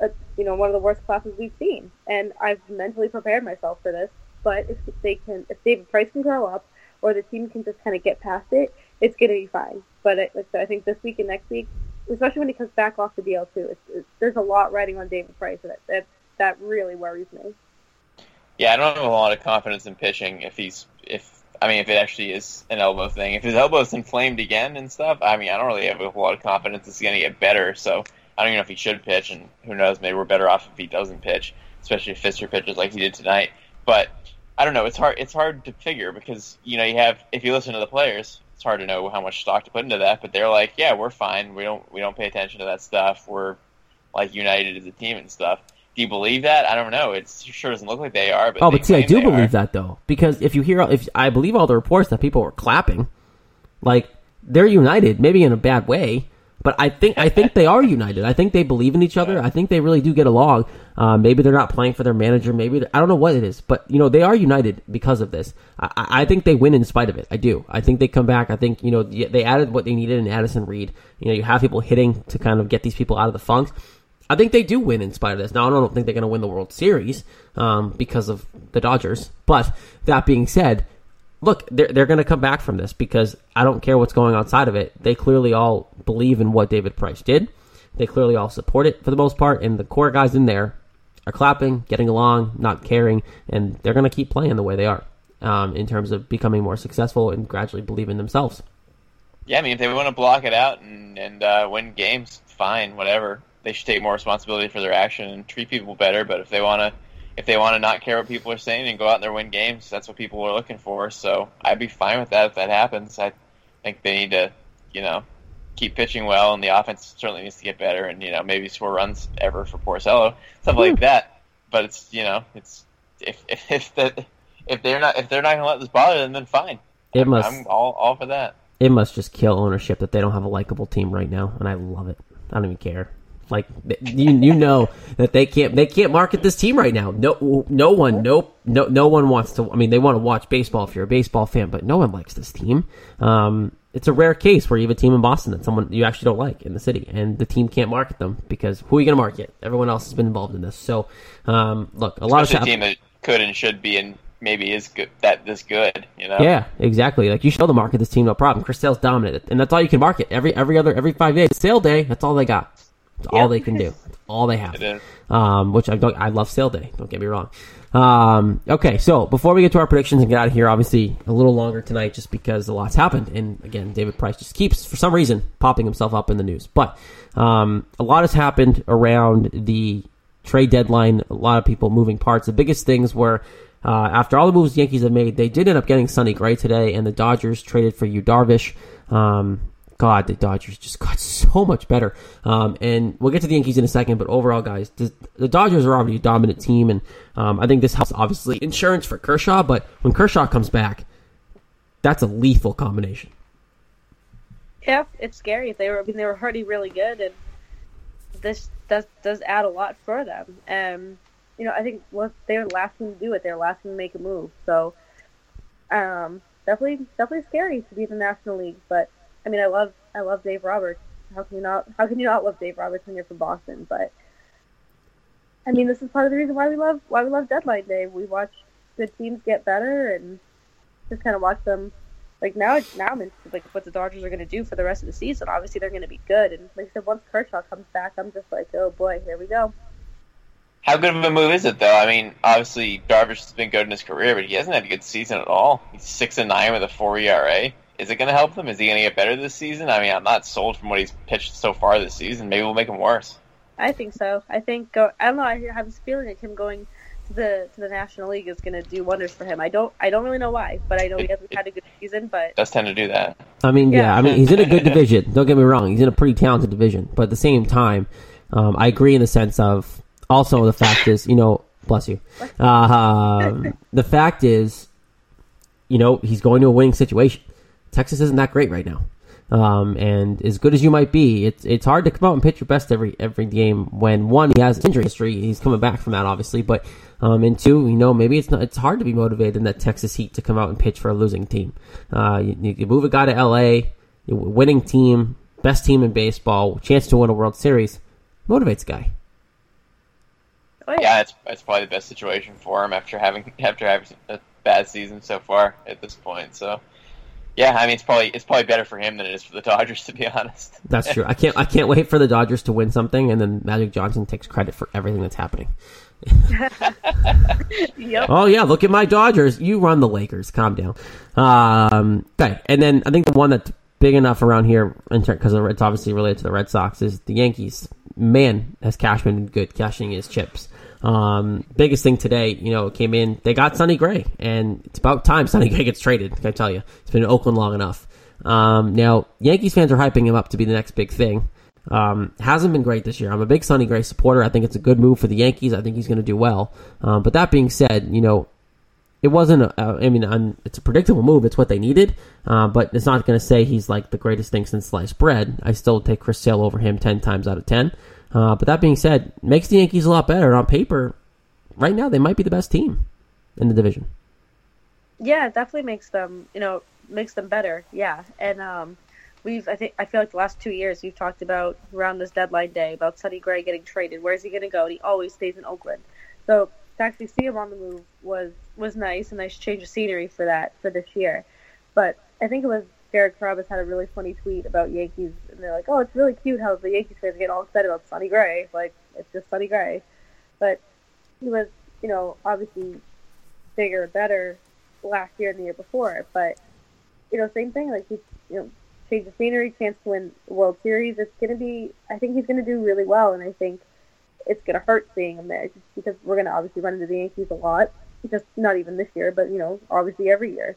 a, you know, one of the worst classes we've seen, and I've mentally prepared myself for this, but if they can, if David Price can grow up, or the team can just kind of get past it, it's going to be fine. But I, so I think this week and next week, especially when he comes back off the D L too, it's, it's, there's a lot riding on David Price, and that that really worries me. Yeah, I don't have a lot of confidence in pitching. If he's, if I mean, if it actually is an elbow thing, if his elbow's inflamed again and stuff, I mean, I don't really have a lot of confidence it's going to get better. So I don't even know if he should pitch, and who knows, maybe we're better off if he doesn't pitch, especially if Fister pitches like he did tonight. But I don't know. It's hard. It's hard to figure because, you know, you have, if you listen to the players, it's hard to know how much stock to put into that, but they're like, yeah, we're fine. We don't we don't pay attention to that stuff. We're like united as a team and stuff. Do you believe that? I don't know. It's, it sure doesn't look like they are. But oh, but see, I do believe that though, because if you hear, if I believe all the reports that people were clapping, like they're united, maybe in a bad way, But I think I think they are united. I think they believe in each other. I think they really do get along. Uh, maybe they're not playing for their manager. Maybe I don't know what it is, but you know they are united because of this. I, I think they win in spite of it. I do. I think they come back. I think you know they added what they needed in Addison Reed. You know you have people hitting to kind of get these people out of the funk. I think they do win in spite of this. Now I don't think they're going to win the World Series um, because of the Dodgers. But that being said, look, they're, they're going to come back from this because I don't care what's going outside of it. They clearly all believe in what David Price did. They clearly all support it for the most part, and the core guys in there are clapping, getting along, not caring, and they're going to keep playing the way they are um, in terms of becoming more successful and gradually believe in themselves. Yeah, I mean, if they want to block it out and, and uh, win games, fine, whatever. They should take more responsibility for their action and treat people better. But if they want to, if they want to not care what people are saying and go out there and win games, that's what people are looking for. So I'd be fine with that if that happens. I think they need to, you know, keep pitching well, and the offense certainly needs to get better. And you know, maybe score runs ever for Porcello, stuff like that. But it's you know, it's if if if, that, if they're not if they're not going to let this bother them, then fine. It must. I'm all all for that. It must just kill ownership that they don't have a likable team right now, and I love it. I don't even care. Like you, you know that they can't they can't market this team right now. No, no one, no, no, no one wants to. I mean, they want to watch baseball if you're a baseball fan, but no one likes this team. Um, it's a rare case where you have a team in Boston that someone you actually don't like in the city, and the team can't market them because who are you going to market? Everyone else has been involved in this. So, um, look, a lot especially of a team that could and should be in. Maybe is good that this good, you know? Yeah, exactly. Like you should be able to market this team, no problem. Chris Sale's dominant, and that's all you can market. Every every other every five days, Sale Day. That's all they got. It's all they can do. It's all they have. Um, which I don't, I love Sale Day. Don't get me wrong. Um, okay, so before we get to our predictions and get out of here, obviously a little longer tonight just because a lot's happened. And again, David Price just keeps, for some reason, popping himself up in the news. But um, a lot has happened around the trade deadline. A lot of people moving parts. The biggest things were uh, after all the moves the Yankees have made, they did end up getting Sonny Gray today, and the Dodgers traded for Yu Darvish. Um, God, the Dodgers just got so much better. Um, and we'll get to the Yankees in a second, but overall, guys, this, the Dodgers are already a dominant team, and um, I think this helps, obviously, insurance for Kershaw, but when Kershaw comes back, that's a lethal combination. Yeah, it's scary. They were, I mean, they were already really good, and this does, does add a lot for them. Um, you know, I think what they were last team to do it, they were last team to make a move, so um, definitely, definitely scary to be in the National League, but I mean, I love I love Dave Roberts. How can you not? How can you not love Dave Roberts when you're from Boston? But I mean, this is part of the reason why we love why we love Deadline Day. We watch good teams get better and just kind of watch them. Like now, now I'm interested like what the Dodgers are going to do for the rest of the season. Obviously, they're going to be good. And like I said, once Kershaw comes back, I'm just like, oh boy, here we go. How good of a move is it though? I mean, obviously, Darvish has been good in his career, but he hasn't had a good season at all. He's six and nine with a four E R A. Is it going to help them? Is he going to get better this season? I mean, I'm not sold from what he's pitched so far this season. Maybe we'll make him worse. I think so. I think go, I don't know. I have this feeling that him going to the to the National League is going to do wonders for him. I don't I don't really know why, but I know he hasn't had a good season. But it does tend to do that. I mean, yeah. yeah I mean, he's in a good division. Don't get me wrong. He's in a pretty talented division. But at the same time, um, I agree in the sense of also the fact is, you know, bless you. Uh, the fact is, you know, he's going to a winning situation. Texas isn't that great right now, um, and as good as you might be, it's it's hard to come out and pitch your best every every game. When one, he has injury history, he's coming back from that, obviously. But um, and two, you know, maybe it's not it's hard to be motivated in that Texas heat to come out and pitch for a losing team. Uh, you, you move a guy to L A, winning team, best team in baseball, chance to win a World Series, motivates a guy. Yeah, it's it's probably the best situation for him after having after having a bad season so far at this point. So. Yeah, I mean it's probably it's probably better for him than it is for the Dodgers, to be honest. That's true. I can't I can't wait for the Dodgers to win something, and then Magic Johnson takes credit for everything that's happening. Yep. Oh yeah, look at my Dodgers. You run the Lakers. Calm down. Um, okay, and then I think the one that's big enough around here, because it's obviously related to the Red Sox, is the Yankees. Man, has Cashman been good cashing his chips. Um, biggest thing today, you know, came in, they got Sonny Gray, and it's about time Sonny Gray gets traded, can I tell you. It's been in Oakland long enough. Um, now, Yankees fans are hyping him up to be the next big thing. Um, hasn't been great this year. I'm a big Sonny Gray supporter. I think it's a good move for the Yankees. I think he's going to do well. Um, but that being said, you know, it wasn't a, uh, I mean, I'm, it's a predictable move. It's what they needed, uh, but it's not going to say he's like the greatest thing since sliced bread. I still take Chris Sale over him ten times out of ten. Uh, but that being said, makes the Yankees a lot better. On paper, right now, they might be the best team in the division. Yeah, it definitely makes them, you know, makes them better. Yeah, and um, we've, I think, I feel like the last two years we've talked about around this deadline day about Sonny Gray getting traded. Where's he going to go? And he always stays in Oakland. So to actually see him on the move was, was nice, a nice change of scenery for that, for this year. But I think it was Garrett Carabas had a really funny tweet about Yankees, and they're like, oh, it's really cute how the Yankees fans get all excited about Sonny Gray. Like, it's just Sonny Gray. But he was, you know, obviously bigger, better last year and the year before. But, you know, same thing. Like, he, you know, change of scenery, chance to win the World Series. It's going to be, I think he's going to do really well, and I think it's going to hurt seeing him there, just because we're going to obviously run into the Yankees a lot, just not even this year, but, you know, obviously every year.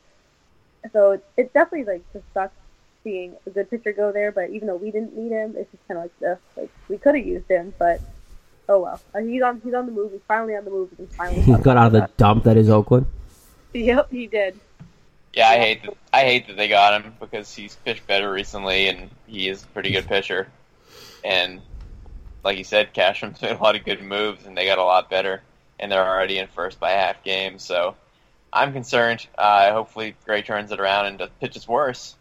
So it, it definitely, like, just sucks seeing a good pitcher go there, but even though we didn't need him, it's just kind of like, this, like, we could have used him, but oh well. He's on He's on the move. He's finally on the move. He's finally he got out of the dump that is Oakland. Yep, he did. Yeah, I hate that, I hate that they got him, because he's pitched better recently, and he is a pretty good pitcher. And like you said, Cashman's made a lot of good moves, and they got a lot better, and they're already in first by half game, so I'm concerned. Uh, hopefully Gray turns it around and pitches worse,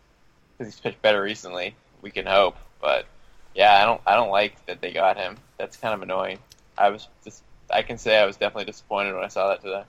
because he's pitched better recently. We can hope, but yeah, I don't I don't like that they got him. That's kind of annoying. I was just, I can say I was definitely disappointed when I saw that today.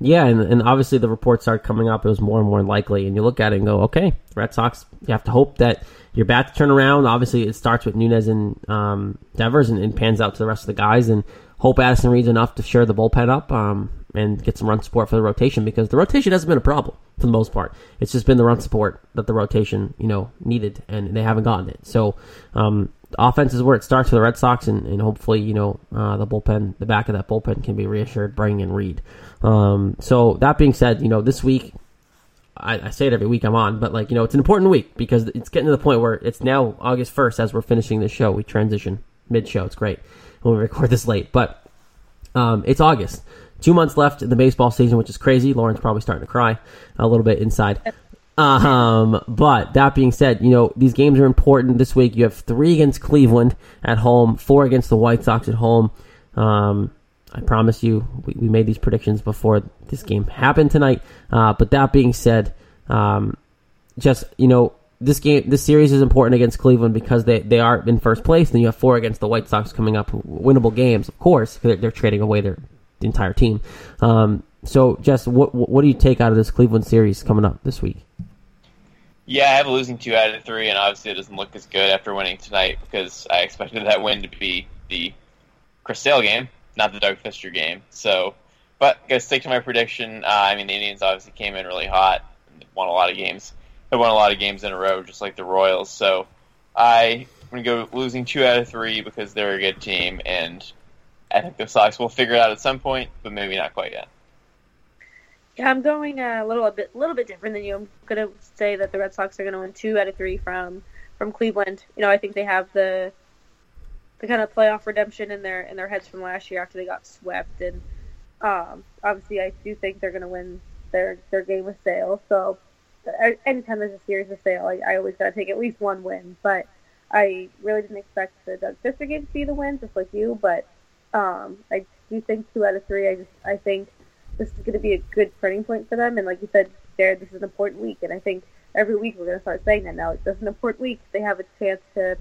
Yeah, and, and obviously the reports started coming up. It was more and more likely, and you look at it and go, okay, Red Sox, you have to hope that you're about to turn around. Obviously it starts with Nunez and um, Devers and, and pans out to the rest of the guys, and hope Addison Reed's enough to shore the bullpen up um, and get some run support for the rotation, because the rotation hasn't been a problem for the most part. It's just been the run support that the rotation, you know, needed, and they haven't gotten it. So um, the offense is where it starts for the Red Sox, and, and hopefully, you know, uh, the bullpen, the back of that bullpen can be reassured, bringing in Reed. Um, so that being said, you know, this week, I, I say it every week I'm on, but like, you know, it's an important week, because it's getting to the point where it's now August first as we're finishing this show. We transition mid-show. It's great when we record this late, but um, it's August. Two months left in the baseball season, which is crazy. Lauren's probably starting to cry a little bit inside. Um, but that being said, you know, these games are important this week. You have three against Cleveland at home, four against the White Sox at home. Um, I promise you, we, we made these predictions before this game happened tonight. Uh, but that being said, um, just, you know, this game, this series is important against Cleveland, because they, they are in first place. Then you have four against the White Sox coming up, winnable games, of course, because they're, they're trading away their entire team. Um, so, Jess, what what do you take out of this Cleveland series coming up this week? Yeah, I have a losing two out of three, and obviously it doesn't look as good after winning tonight, because I expected that win to be the Chris Sale game, not the Doug Fister game. So, but I'm going to stick to my prediction. Uh, I mean, the Indians obviously came in really hot and won a lot of games. They won a lot of games in a row, just like the Royals. So I'm going to go losing two out of three, because they're a good team, and I think the Sox will figure it out at some point, but maybe not quite yet. Yeah, I'm going a little a bit, little bit different than you. I'm going to say that the Red Sox are going to win two out of three from, from Cleveland. You know, I think they have the the kind of playoff redemption in their in their heads from last year after they got swept, and um, obviously I do think they're going to win their their game with Sale. So anytime there's a series of Sale, I, I always got to take at least one win. But I really didn't expect the Doug Fister game to be the win, just like you. But um, I do think two out of three. I just I think this is going to be a good turning point for them. And like you said, Jared, this is an important week. And I think every week we're going to start saying that now. It's just an important week. They have a chance to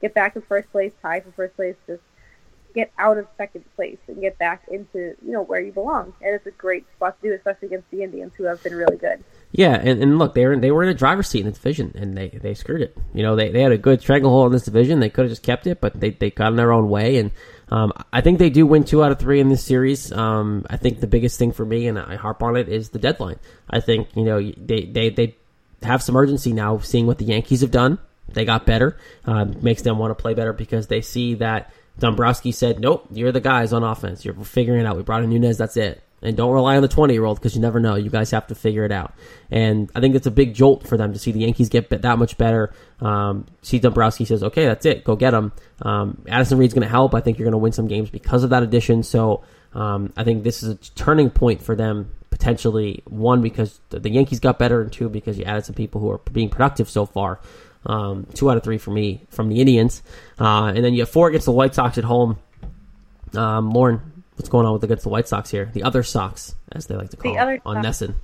get back in first place, tie for first place, just get out of second place and get back into, you know, where you belong. And it's a great spot to do, especially against the Indians, who have been really good. Yeah, and, and look, they were, in, they were in a driver's seat in the division, and they, they screwed it. You know, they, they had a good stranglehold in this division. They could have just kept it, but they, they got in their own way. And um, I think they do win two out of three in this series. Um, I think the biggest thing for me, and I harp on it, is the deadline. I think, you know, they, they, they have some urgency now, seeing what the Yankees have done. They got better. Uh, makes them want to play better, because they see that Dombrowski said, nope, you're the guys on offense. You're figuring it out. We brought in Nunez. That's it. And don't rely on the twenty-year-old, because you never know. You guys have to figure it out. And I think it's a big jolt for them to see the Yankees get that much better. Um, see Dombrowski says, okay, that's it. Go get them. Um, Addison Reed's going to help. I think you're going to win some games because of that addition. So um, I think this is a turning point for them potentially, one, because the Yankees got better, and two, because you added some people who are being productive so far. Um, two out of three for me from the Indians. Uh, and then you have four against the White Sox at home. Um, Lauren, what's going on with against the White Sox here? The other Sox, as they like to call the them, on Nesson.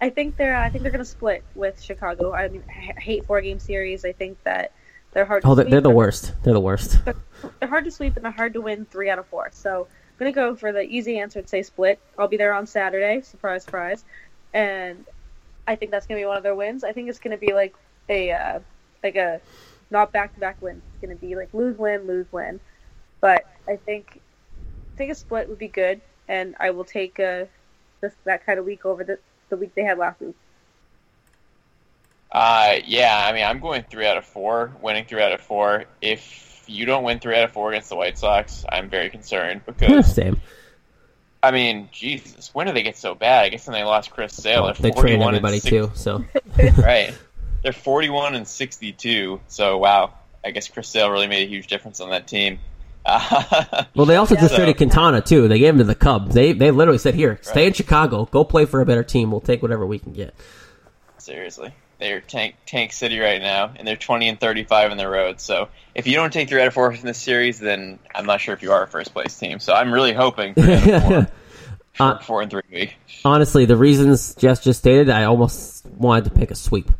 I think they're I think they're going to split with Chicago. I mean, I hate four-game series. I think that they're hard to oh, sweep. They're the worst. They're the worst. They're, they're hard to sweep, and they're hard to win three out of four. So I'm going to go for the easy answer and say split. I'll be there on Saturday. Surprise, surprise. And I think that's going to be one of their wins. I think it's going to be like a uh, like a not back-to-back win. It's going to be like lose, win, lose, win. But I think I think a split would be good, and I will take uh, this, that kind of week over the the week they had last week. Uh, yeah, I mean, I'm going three out of four, winning three out of four. If you don't win three out of four against the White Sox, I'm very concerned because... Same. I mean, Jesus, when did they get so bad? I guess when they lost Chris Sale. Oh, they trained everybody, too, so... Right. They're forty-one and sixty-two, so wow. I guess Chris Sale really made a huge difference on that team. Well, they also yeah, just so. traded Quintana, too. They gave him to the Cubs. They they literally said, here, stay right. in Chicago. Go play for a better team. We'll take whatever we can get. Seriously. They're tank tank city right now, and they're twenty and thirty-five in the road. So if you don't take three out of four in this series, then I'm not sure if you are a first-place team. So I'm really hoping three out of four. uh, four and three weeks. Honestly, the reasons Jess just stated, I almost wanted to pick a sweep,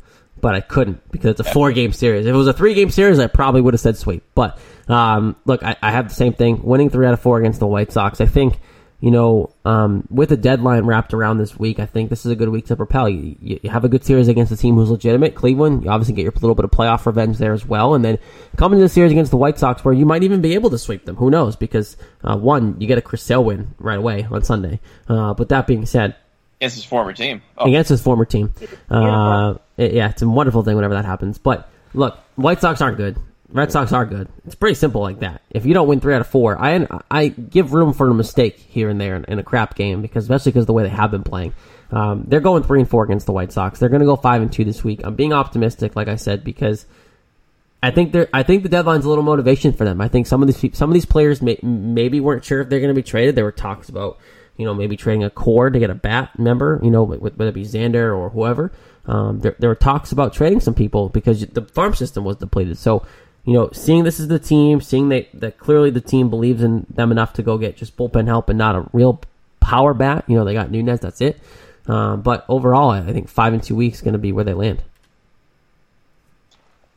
but I couldn't because it's a four-game series. If it was a three-game series, I probably would have said sweep. But, um, look, I, I have the same thing, winning three out of four against the White Sox. I think, you know, um, with the deadline wrapped around this week, I think this is a good week to propel. You, you have a good series against a team who's legitimate, Cleveland. You obviously get your little bit of playoff revenge there as well. And then coming to the series against the White Sox where you might even be able to sweep them. Who knows? Because, uh, one, you get a Chris Sale win right away on Sunday. Uh, but that being said... Against his former team. Oh. Against his former team. Uh, it, yeah, it's a wonderful thing whenever that happens. But, look, White Sox aren't good. Red Sox are good. It's pretty simple like that. If you don't win three out of four, I I give room for a mistake here and there in, in a crap game, because especially because of the way they have been playing. Um, they're going three and four against the White Sox. They're going to go five and two this week. I'm being optimistic, like I said, because I think they're, I think the deadline's a little motivation for them. I think some of these some of these players may, maybe weren't sure if they're going to be traded. There were talks about, you know, maybe trading a core to get a bat member, you know, whether it be Xander or whoever. Um, there, there were talks about trading some people because the farm system was depleted. So, you know, seeing this is the team, seeing that, that clearly the team believes in them enough to go get just bullpen help and not a real power bat. You know, they got Nunez, that's it. Um, but overall, I think five and two weeks is going to be where they land.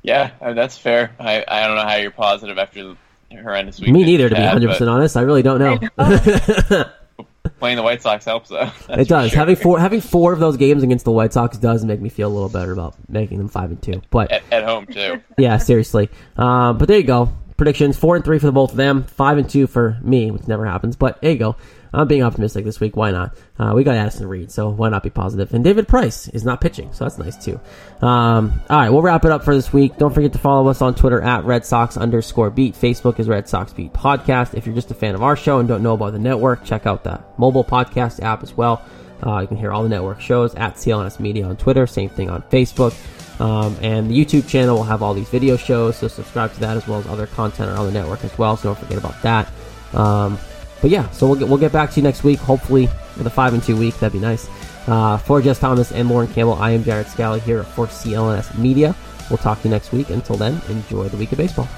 Yeah, that's fair. I, I don't know how you're positive after the horrendous week. Me neither, to be one hundred percent honest. I really don't know. Playing the White Sox helps, though. That's it does. Sure. Having four having four of those games against the White Sox does make me feel a little better about making them five and two. But at, at home too. Yeah, seriously. Um, but there you go. Predictions four and three for the both of them, five and two for me, which never happens. But there you go. I'm being optimistic this week. Why not? Uh, we got Addison Reed, so why not be positive? And David Price is not pitching, so that's nice too. Um, all right, we'll wrap it up for this week. Don't forget to follow us on Twitter at Red Sox underscore beat. Facebook is Red Sox Beat Podcast. If you're just a fan of our show and don't know about the network, check out the mobile podcast app as well. Uh, you can hear all the network shows at C L N S Media on Twitter. Same thing on Facebook. Um, and the YouTube channel will have all these video shows, so subscribe to that as well as other content on the network as well, so don't forget about that. Um, But yeah, so we'll get, we'll get back to you next week, hopefully, with a five and two week. That'd be nice. Uh, for Jess Thomas and Lauren Campbell, I am Jared Scally here for C L N S Media. We'll talk to you next week. Until then, enjoy the week of baseball.